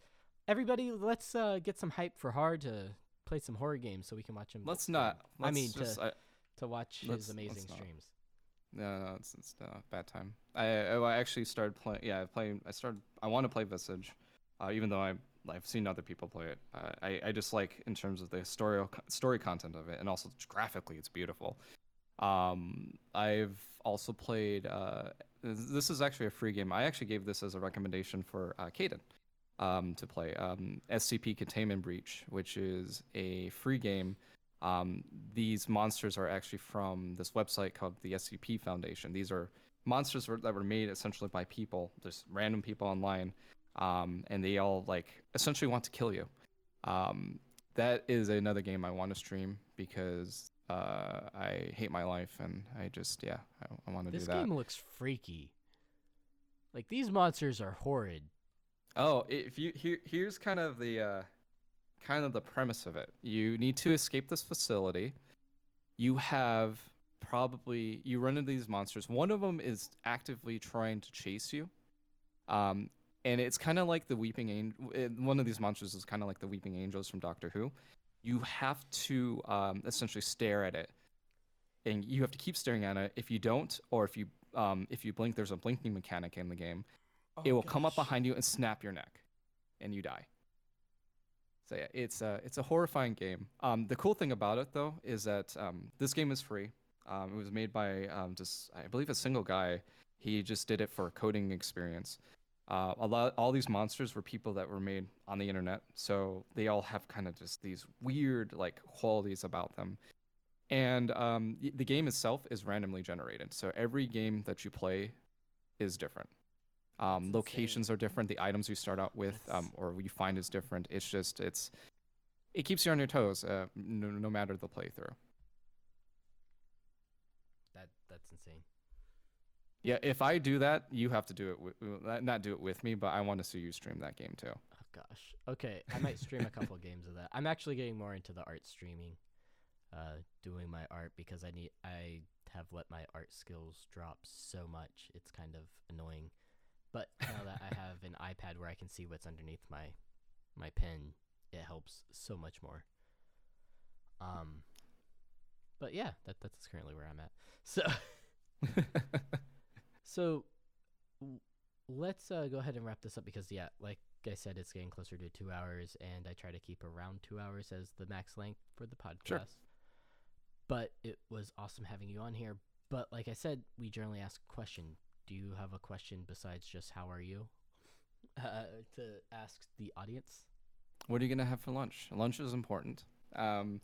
everybody, let's uh, get some hype for Hard to play some horror games so we can watch him. Let's not. Let's I mean, just, to, I, to watch his amazing streams. No, no, it's it's a no, bad time. I I actually started playing. Yeah, I played. I started. I want to play Visage, uh, even though I I've seen other people play it. Uh, I I just like in terms of the historical story content of it, and also graphically, it's beautiful. Um, I've also played. Uh, this is actually a free game. I actually gave this as a recommendation for uh, Caden, um, to play. Um, S C P Containment Breach, which is a free game. Um, these monsters are actually from this website called the S C P Foundation. These are monsters that were made essentially by people, just random people online, um, and they all like essentially want to kill you. Um, that is another game I want to stream because uh, I hate my life and I just yeah I, I want to do that. This game looks freaky. Like these monsters are horrid. Oh, if you here, here's kind of the. Uh, kind of the premise of it. You need to escape this facility. You have probably, you run into these monsters. One of them is actively trying to chase you. Um, and it's kind of like the Weeping Angel. One of these monsters is kind of like the Weeping Angels from Doctor Who. You have to um, essentially stare at it. And you have to keep staring at it. If you don't, or if you um, if you blink, there's a blinking mechanic in the game. Oh, it will gosh. come up behind you and snap your neck. And you die. So yeah, it's a, it's a horrifying game. Um, the cool thing about it, though, is that um, this game is free. Um, it was made by um, just, I believe, a single guy. He just did it for a coding experience. Uh, a lot, all these monsters were people that were made on the internet, so they all have kind of just these weird like qualities about them. And um, the game itself is randomly generated, so every game that you play is different. Um, locations insane. Are different. The items you start out with um, or you find is different. It's just, it's, it keeps you on your toes uh, no, no matter the playthrough. That That's insane. Yeah, if I do that, you have to do it, with, not do it with me, but I want to see you stream that game too. Oh gosh. Okay, I might stream a couple games of that. I'm actually getting more into the art streaming, uh, doing my art because I need, I have let my art skills drop so much. It's kind of annoying. But now that I have an iPad where I can see what's underneath my my pen, it helps so much more. Um, but yeah, that that's currently where I'm at. So, so w- let's uh, go ahead and wrap this up because yeah, like I said, it's getting closer to two hours, and I try to keep around two hours as the max length for the podcast. Sure. But it was awesome having you on here. But like I said, we generally ask a question. Do you have a question besides just how are you uh, to ask the audience? What are you going to have for lunch? Lunch is important. Um,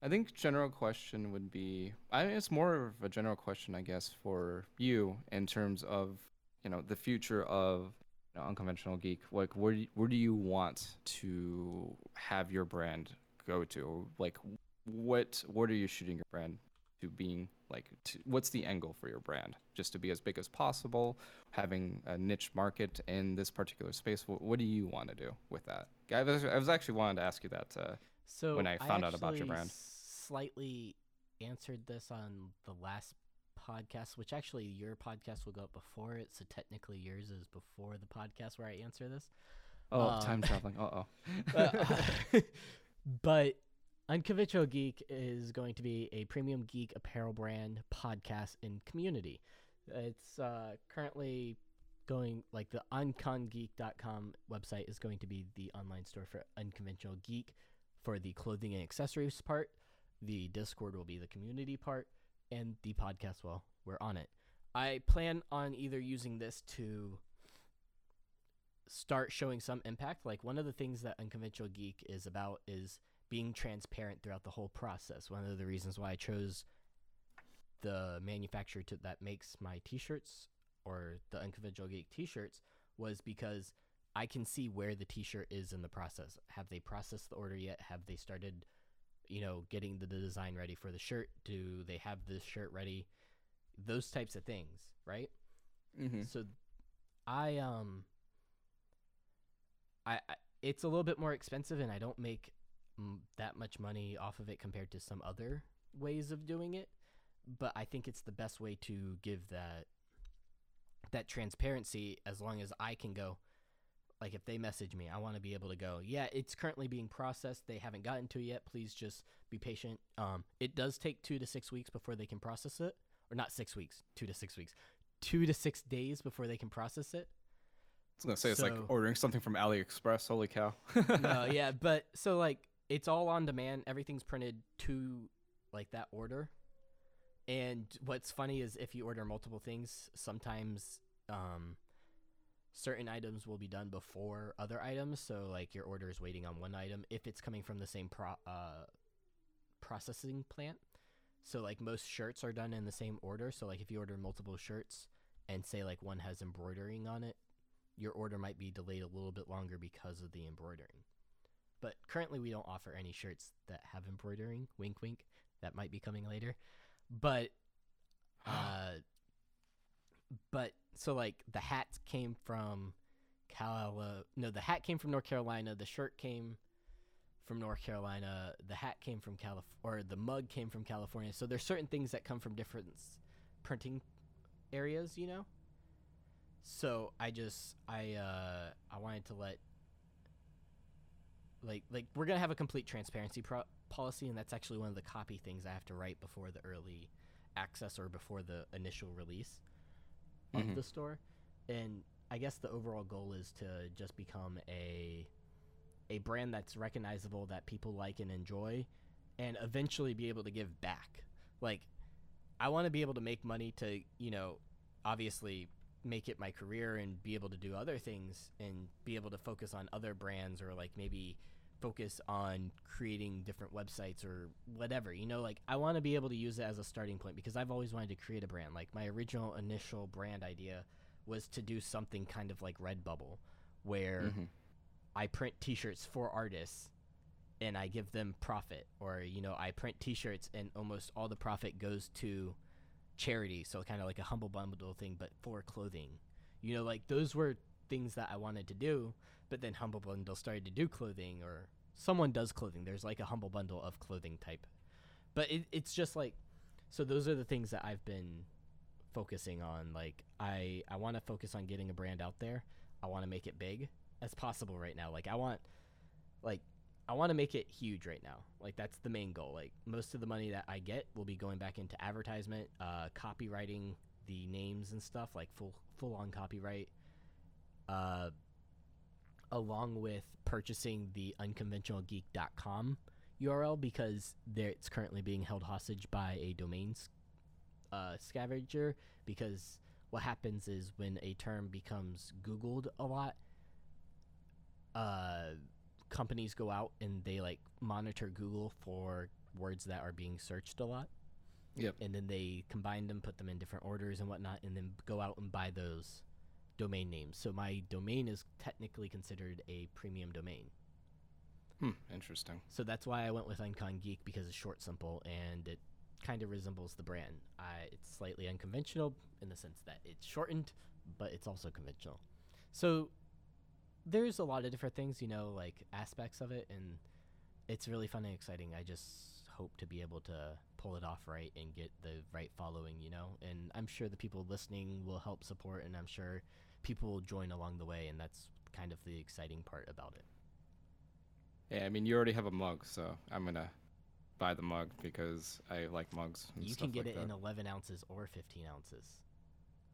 I think general question would be, I mean, it's more of a general question, I guess, for you in terms of, you know, the future of you know, Unconventional Geek. Like, where do you, where do you want to have your brand go to? Like, what what are you shooting your brand to being? Like, to, what's the angle for your brand? Just to be as big as possible, having a niche market in this particular space. What, what do you want to do with that? I was, I was actually wanting to ask you that uh, so when I found I out about your brand. Slightly answered this on the last podcast, which actually your podcast will go up before it, so technically yours is before the podcast where I answer this. Oh, um, time traveling. Uh-oh. uh, but Unconventional Geek is going to be a premium geek apparel brand, podcast, and community. It's uh, currently going, like, the uncon geek dot com website is going to be the online store for Unconventional Geek for the clothing and accessories part. The Discord will be the community part, and the podcast, well, we're on it. I plan on either using this to start showing some impact. Like, one of the things that Unconventional Geek is about is being transparent throughout the whole process. One of the reasons why I chose the manufacturer to, that makes my t-shirts or the Unconventional Geek t-shirts was because I can see where the t-shirt is in the process. Have they processed the order yet? Have they started, you know, getting the design ready for the shirt? Do they have this shirt ready? Those types of things, right? Mm-hmm. So I, um, I, I, it's a little bit more expensive and I don't make that much money off of it compared to some other ways of doing it, but I think it's the best way to give that that transparency. As long as I can go, like, if they message me, I want to be able to go, yeah, it's currently being processed, they haven't gotten to it yet, please just be patient. Um it does take two to six weeks before they can process it, or not six weeks two to six weeks two to six days before they can process it. I was gonna say, it's so, like ordering something from AliExpress, holy cow. No, yeah, but so, like, it's all on demand. Everything's printed to, like, that order. And what's funny is if you order multiple things, sometimes um, certain items will be done before other items. So, like, your order is waiting on one item if it's coming from the same pro- uh, processing plant. So, like, most shirts are done in the same order. So, like, if you order multiple shirts and, say, like, one has embroidering on it, your order might be delayed a little bit longer because of the embroidering. But currently we don't offer any shirts that have embroidering. Wink, wink. That might be coming later. But, uh, but so, like, the hat came from Cal. No, the hat came from North Carolina. The shirt came from North Carolina. The hat came from Calif, or the mug came from California. So there's certain things that come from different printing areas, you know. So I just I uh, I wanted to let. Like, like we're going to have a complete transparency pro- policy, and that's actually one of the copy things I have to write before the early access or before the initial release mm-hmm. of the store. And I guess the overall goal is to just become a a brand that's recognizable, that people like and enjoy, and eventually be able to give back. Like, I want to be able to make money to, you know, obviously make it my career and be able to do other things and be able to focus on other brands, or, like, maybe focus on creating different websites or whatever, you know. Like, I want to be able to use it as a starting point because I've always wanted to create a brand. Like, my original initial brand idea was to do something kind of like Redbubble, where mm-hmm. I print t-shirts for artists and I give them profit, or, you know, I print t-shirts and almost all the profit goes to charity, so kind of like a humble bundle thing, but for clothing, you know. Like, those were things that I wanted to do, but then Humble Bundle started to do clothing, or someone does clothing, there's like a Humble Bundle of clothing type, but it, it's just like, so those are the things that I've been focusing on. Like, I I want to focus on getting a brand out there. I want to make it big as possible right now. Like, I want like I want to make it huge right now. Like, that's the main goal. Like, most of the money that I get will be going back into advertisement, uh, copywriting the names and stuff, like full full on copyright, uh, along with purchasing the unconventional geek dot com U R L, because there it's currently being held hostage by a domain uh, scavenger. Because what happens is when a term becomes Googled a lot, uh. companies go out and they like monitor Google for words that are being searched a lot. Yep. And then they combine them, put them in different orders and whatnot, and then go out and buy those domain names. So my domain is technically considered a premium domain. Hmm, interesting. So that's why I went with Uncon Geek, because it's short, simple, and it kind of resembles the brand. Uh, it's slightly unconventional in the sense that it's shortened, but it's also conventional. So there's a lot of different things, you know, like aspects of it, and it's really fun and exciting. I just hope to be able to pull it off right and get the right following, you know, and I'm sure the people listening will help support, and I'm sure people will join along the way, and that's kind of the exciting part about it. Yeah, I mean, you already have a mug, so I'm going to buy the mug because I like mugs. And you stuff can get like it that. In eleven ounces or fifteen ounces.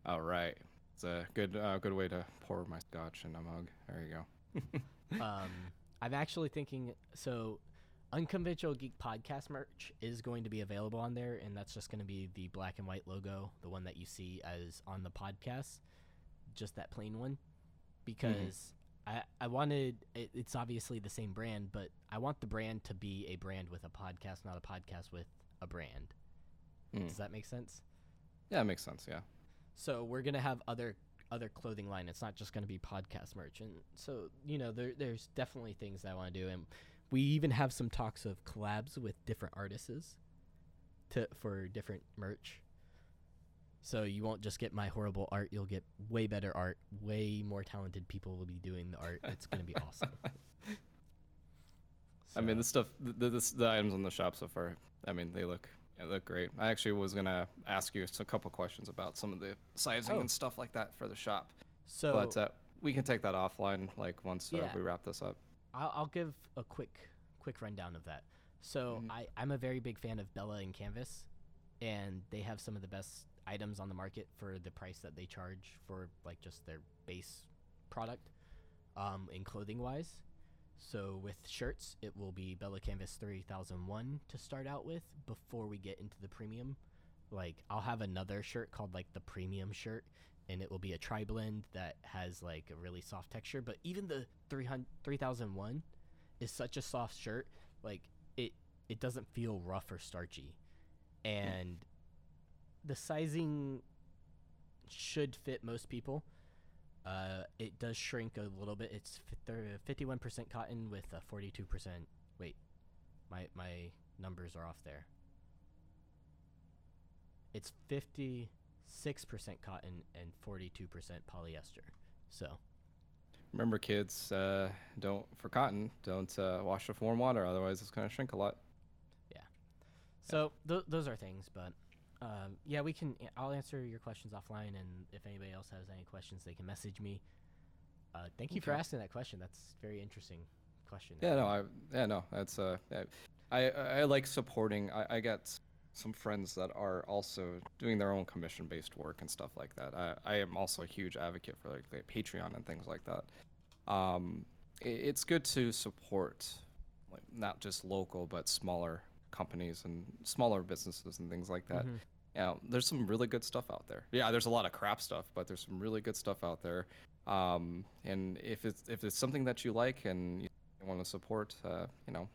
All right. It's a good uh, good way to pour my scotch in a mug. There you go. um, I'm actually thinking, so Unconventional Geek podcast merch is going to be available on there, and that's just going to be the black and white logo, the one that you see as on the podcast, just that plain one, because... Mm-hmm. I, I wanted, it, it's obviously the same brand, but I want the brand to be a brand with a podcast, not a podcast with a brand. Mm. Does that make sense? Yeah, it makes sense, yeah. So we're going to have other other clothing line. It's not just going to be podcast merch. And so, you know, there there's definitely things that I want to do. And we even have some talks of collabs with different artists to for different merch. So you won't just get my horrible art. You'll get way better art. Way more talented people will be doing the art. It's going to be awesome. So. I mean, the stuff, the, the, the items on the shop so far, I mean, they look they look great. I actually was going to ask you a couple questions about some of the sizing oh. and stuff like that for the shop. So, but uh, we can take that offline, like once yeah. uh, we wrap this up. I'll, I'll give a quick quick rundown of that. So mm-hmm. I, I'm a very big fan of Bella and Canvas, and they have some of the best items on the market for the price that they charge for like just their base product um in clothing wise. So with shirts, it will be Bella Canvas three thousand one to start out with before we get into the premium. Like I'll have another shirt called like the premium shirt, and it will be a tri-blend that has like a really soft texture, but even the three thousand one is such a soft shirt, like it it doesn't feel rough or starchy, and mm. the sizing should fit most people. Uh, it does shrink a little bit. It's fifty-one percent cotton with a forty-two percent. Wait, my my numbers are off there. It's fifty-six percent cotton and forty-two percent polyester. So, remember, kids, uh, don't for cotton. Don't uh, wash with warm water, otherwise it's gonna shrink a lot. Yeah. So yeah. Th- those are things, but. Um, yeah, we can. I'll answer your questions offline, and if anybody else has any questions, they can message me. Uh, thank you okay. for asking that question. That's a very interesting question. Yeah, no, I, yeah, no, that's. Uh, I, I like supporting. I, I got some friends that are also doing their own commission-based work and stuff like that. I, I am also a huge advocate for like, like Patreon and things like that. Um, it, it's good to support, like not just local but smaller companies and smaller businesses and things like that. Mm-hmm. Yeah, there's some really good stuff out there. Yeah, there's a lot of crap stuff, but there's some really good stuff out there. Um, and if it's if it's something that you like and you want to support, uh, you know,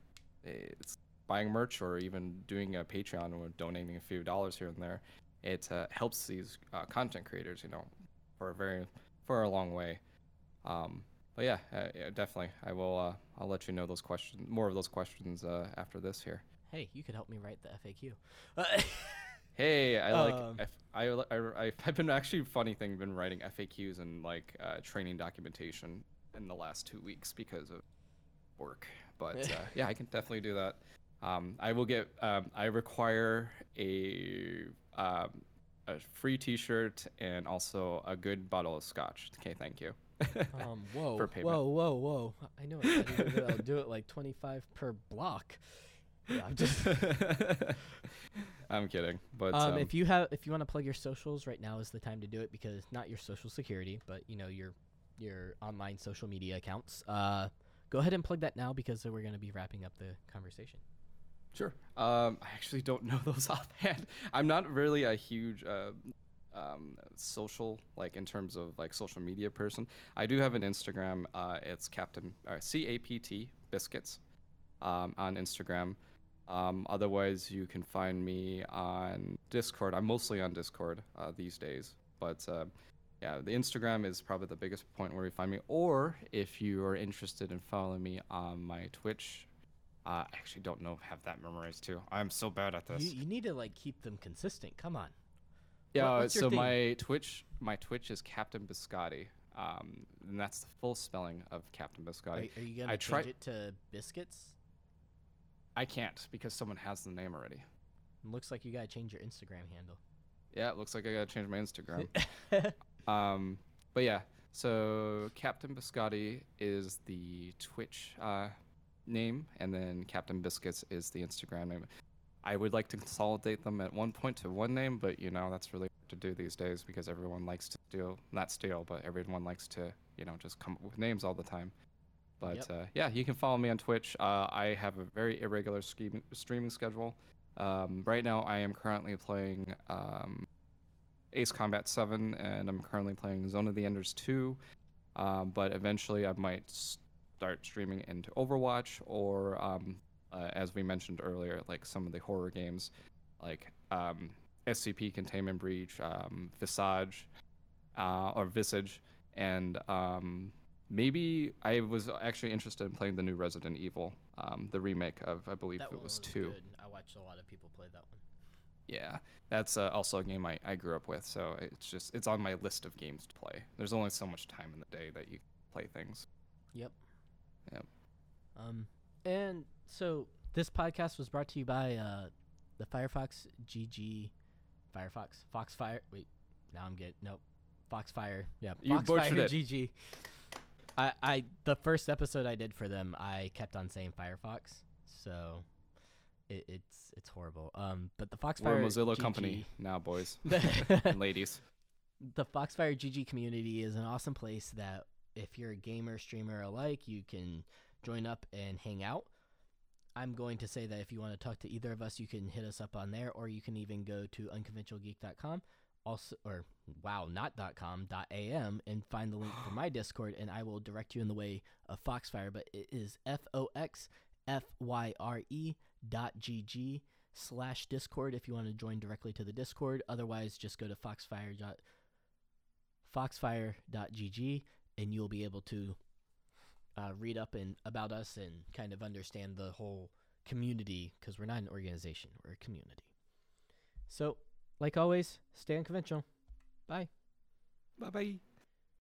it's buying merch or even doing a Patreon or donating a few dollars here and there. It uh, helps these uh, content creators, you know, for a very for a long way. Um, but yeah, uh, yeah, definitely, I will. Uh, I'll let you know those questions, more of those questions uh, after this here. Hey, you could help me write the F A Q. Uh, hey, I like um, F- I, I, I, I've been actually funny thing, been writing F A Qs and like uh, training documentation in the last two weeks because of work. But uh, yeah, I can definitely do that. Um, I will get. Um, I require a um, a free T-shirt and also a good bottle of scotch. Okay, thank you. um, whoa, for payment. whoa, whoa, whoa! I know. I didn't know that. I'll do it like twenty-five per block. Yeah, I'm, just I'm kidding. But um, um, if you have, if you want to plug your socials, right now is the time to do it, because not your social security, but you know your your online social media accounts. Uh, go ahead and plug that now, because we're going to be wrapping up the conversation. Sure. Um, I actually don't know those offhand. I'm not really a huge uh, um, social, like in terms of like social media person. I do have an Instagram. Uh, it's Captain uh, C A P T Biscuits um, on Instagram. Um, otherwise, you can find me on Discord. I'm mostly on Discord uh, these days, but uh, yeah, the Instagram is probably the biggest point where you find me. Or if you are interested in following me on my Twitch, I uh, actually don't know have that memorized too. I'm so bad at this. You, you need to like keep them consistent. Come on. Yeah. What, so thing? my Twitch, my Twitch is Captain Biscotti, um, and that's the full spelling of Captain Biscotti. Are, are you gonna I change try- it to biscuits? I can't because someone has the name already. It looks like you gotta change your Instagram handle. Yeah, it looks like I gotta change my Instagram. um, but yeah, so Captain Biscotti is the Twitch uh, name, and then Captain Biscuits is the Instagram name. I would like to consolidate them at one point to one name, but you know that's really hard to do these days because everyone likes to steal—not steal, but everyone likes to, you know, just come up with names all the time. But yep. uh, yeah, you can follow me on Twitch. Uh, I have a very irregular ske- streaming schedule. Um, right now, I am currently playing um, Ace Combat seven, and I'm currently playing Zone of the Enders two. Um, but eventually, I might start streaming into Overwatch, or um, uh, as we mentioned earlier, like some of the horror games, like um, S C P Containment Breach, um, Visage, uh, or Visage, and um, maybe I was actually interested in playing the new Resident Evil, um, the remake of, I believe it was two. Good. I watched a lot of people play that one. Yeah, that's uh, also a game I, I grew up with, so it's just it's on my list of games to play. There's only so much time in the day that you play things. Yep. Yep. Um, and so this podcast was brought to you by uh, the Firefox G G, Firefox, Foxfire. Wait, now I'm getting nope. Foxfire. Yeah. You butchered it. G G. I, I the first episode I did for them, I kept on saying Firefox, so it, it's it's horrible. Um, but the Foxfire We're a Mozilla G G, company now, boys and ladies. The Foxfire G G community is an awesome place that if you're a gamer, streamer alike, you can join up and hang out. I'm going to say that if you want to talk to either of us, you can hit us up on there, or you can even go to unconventional geek dot com. Also, or wow, not .com, .am, and find the link for my Discord, and I will direct you in the way of Foxfire, but it is F-O-X-F-Y-R-E dot G-G slash Discord if you want to join directly to the Discord. Otherwise, just go to Foxfire dot, foxfire dot G G, and you'll be able to uh, read up and about us and kind of understand the whole community, because we're not an organization, we're a community. So, like always, stay unconventional. Bye. Bye-bye.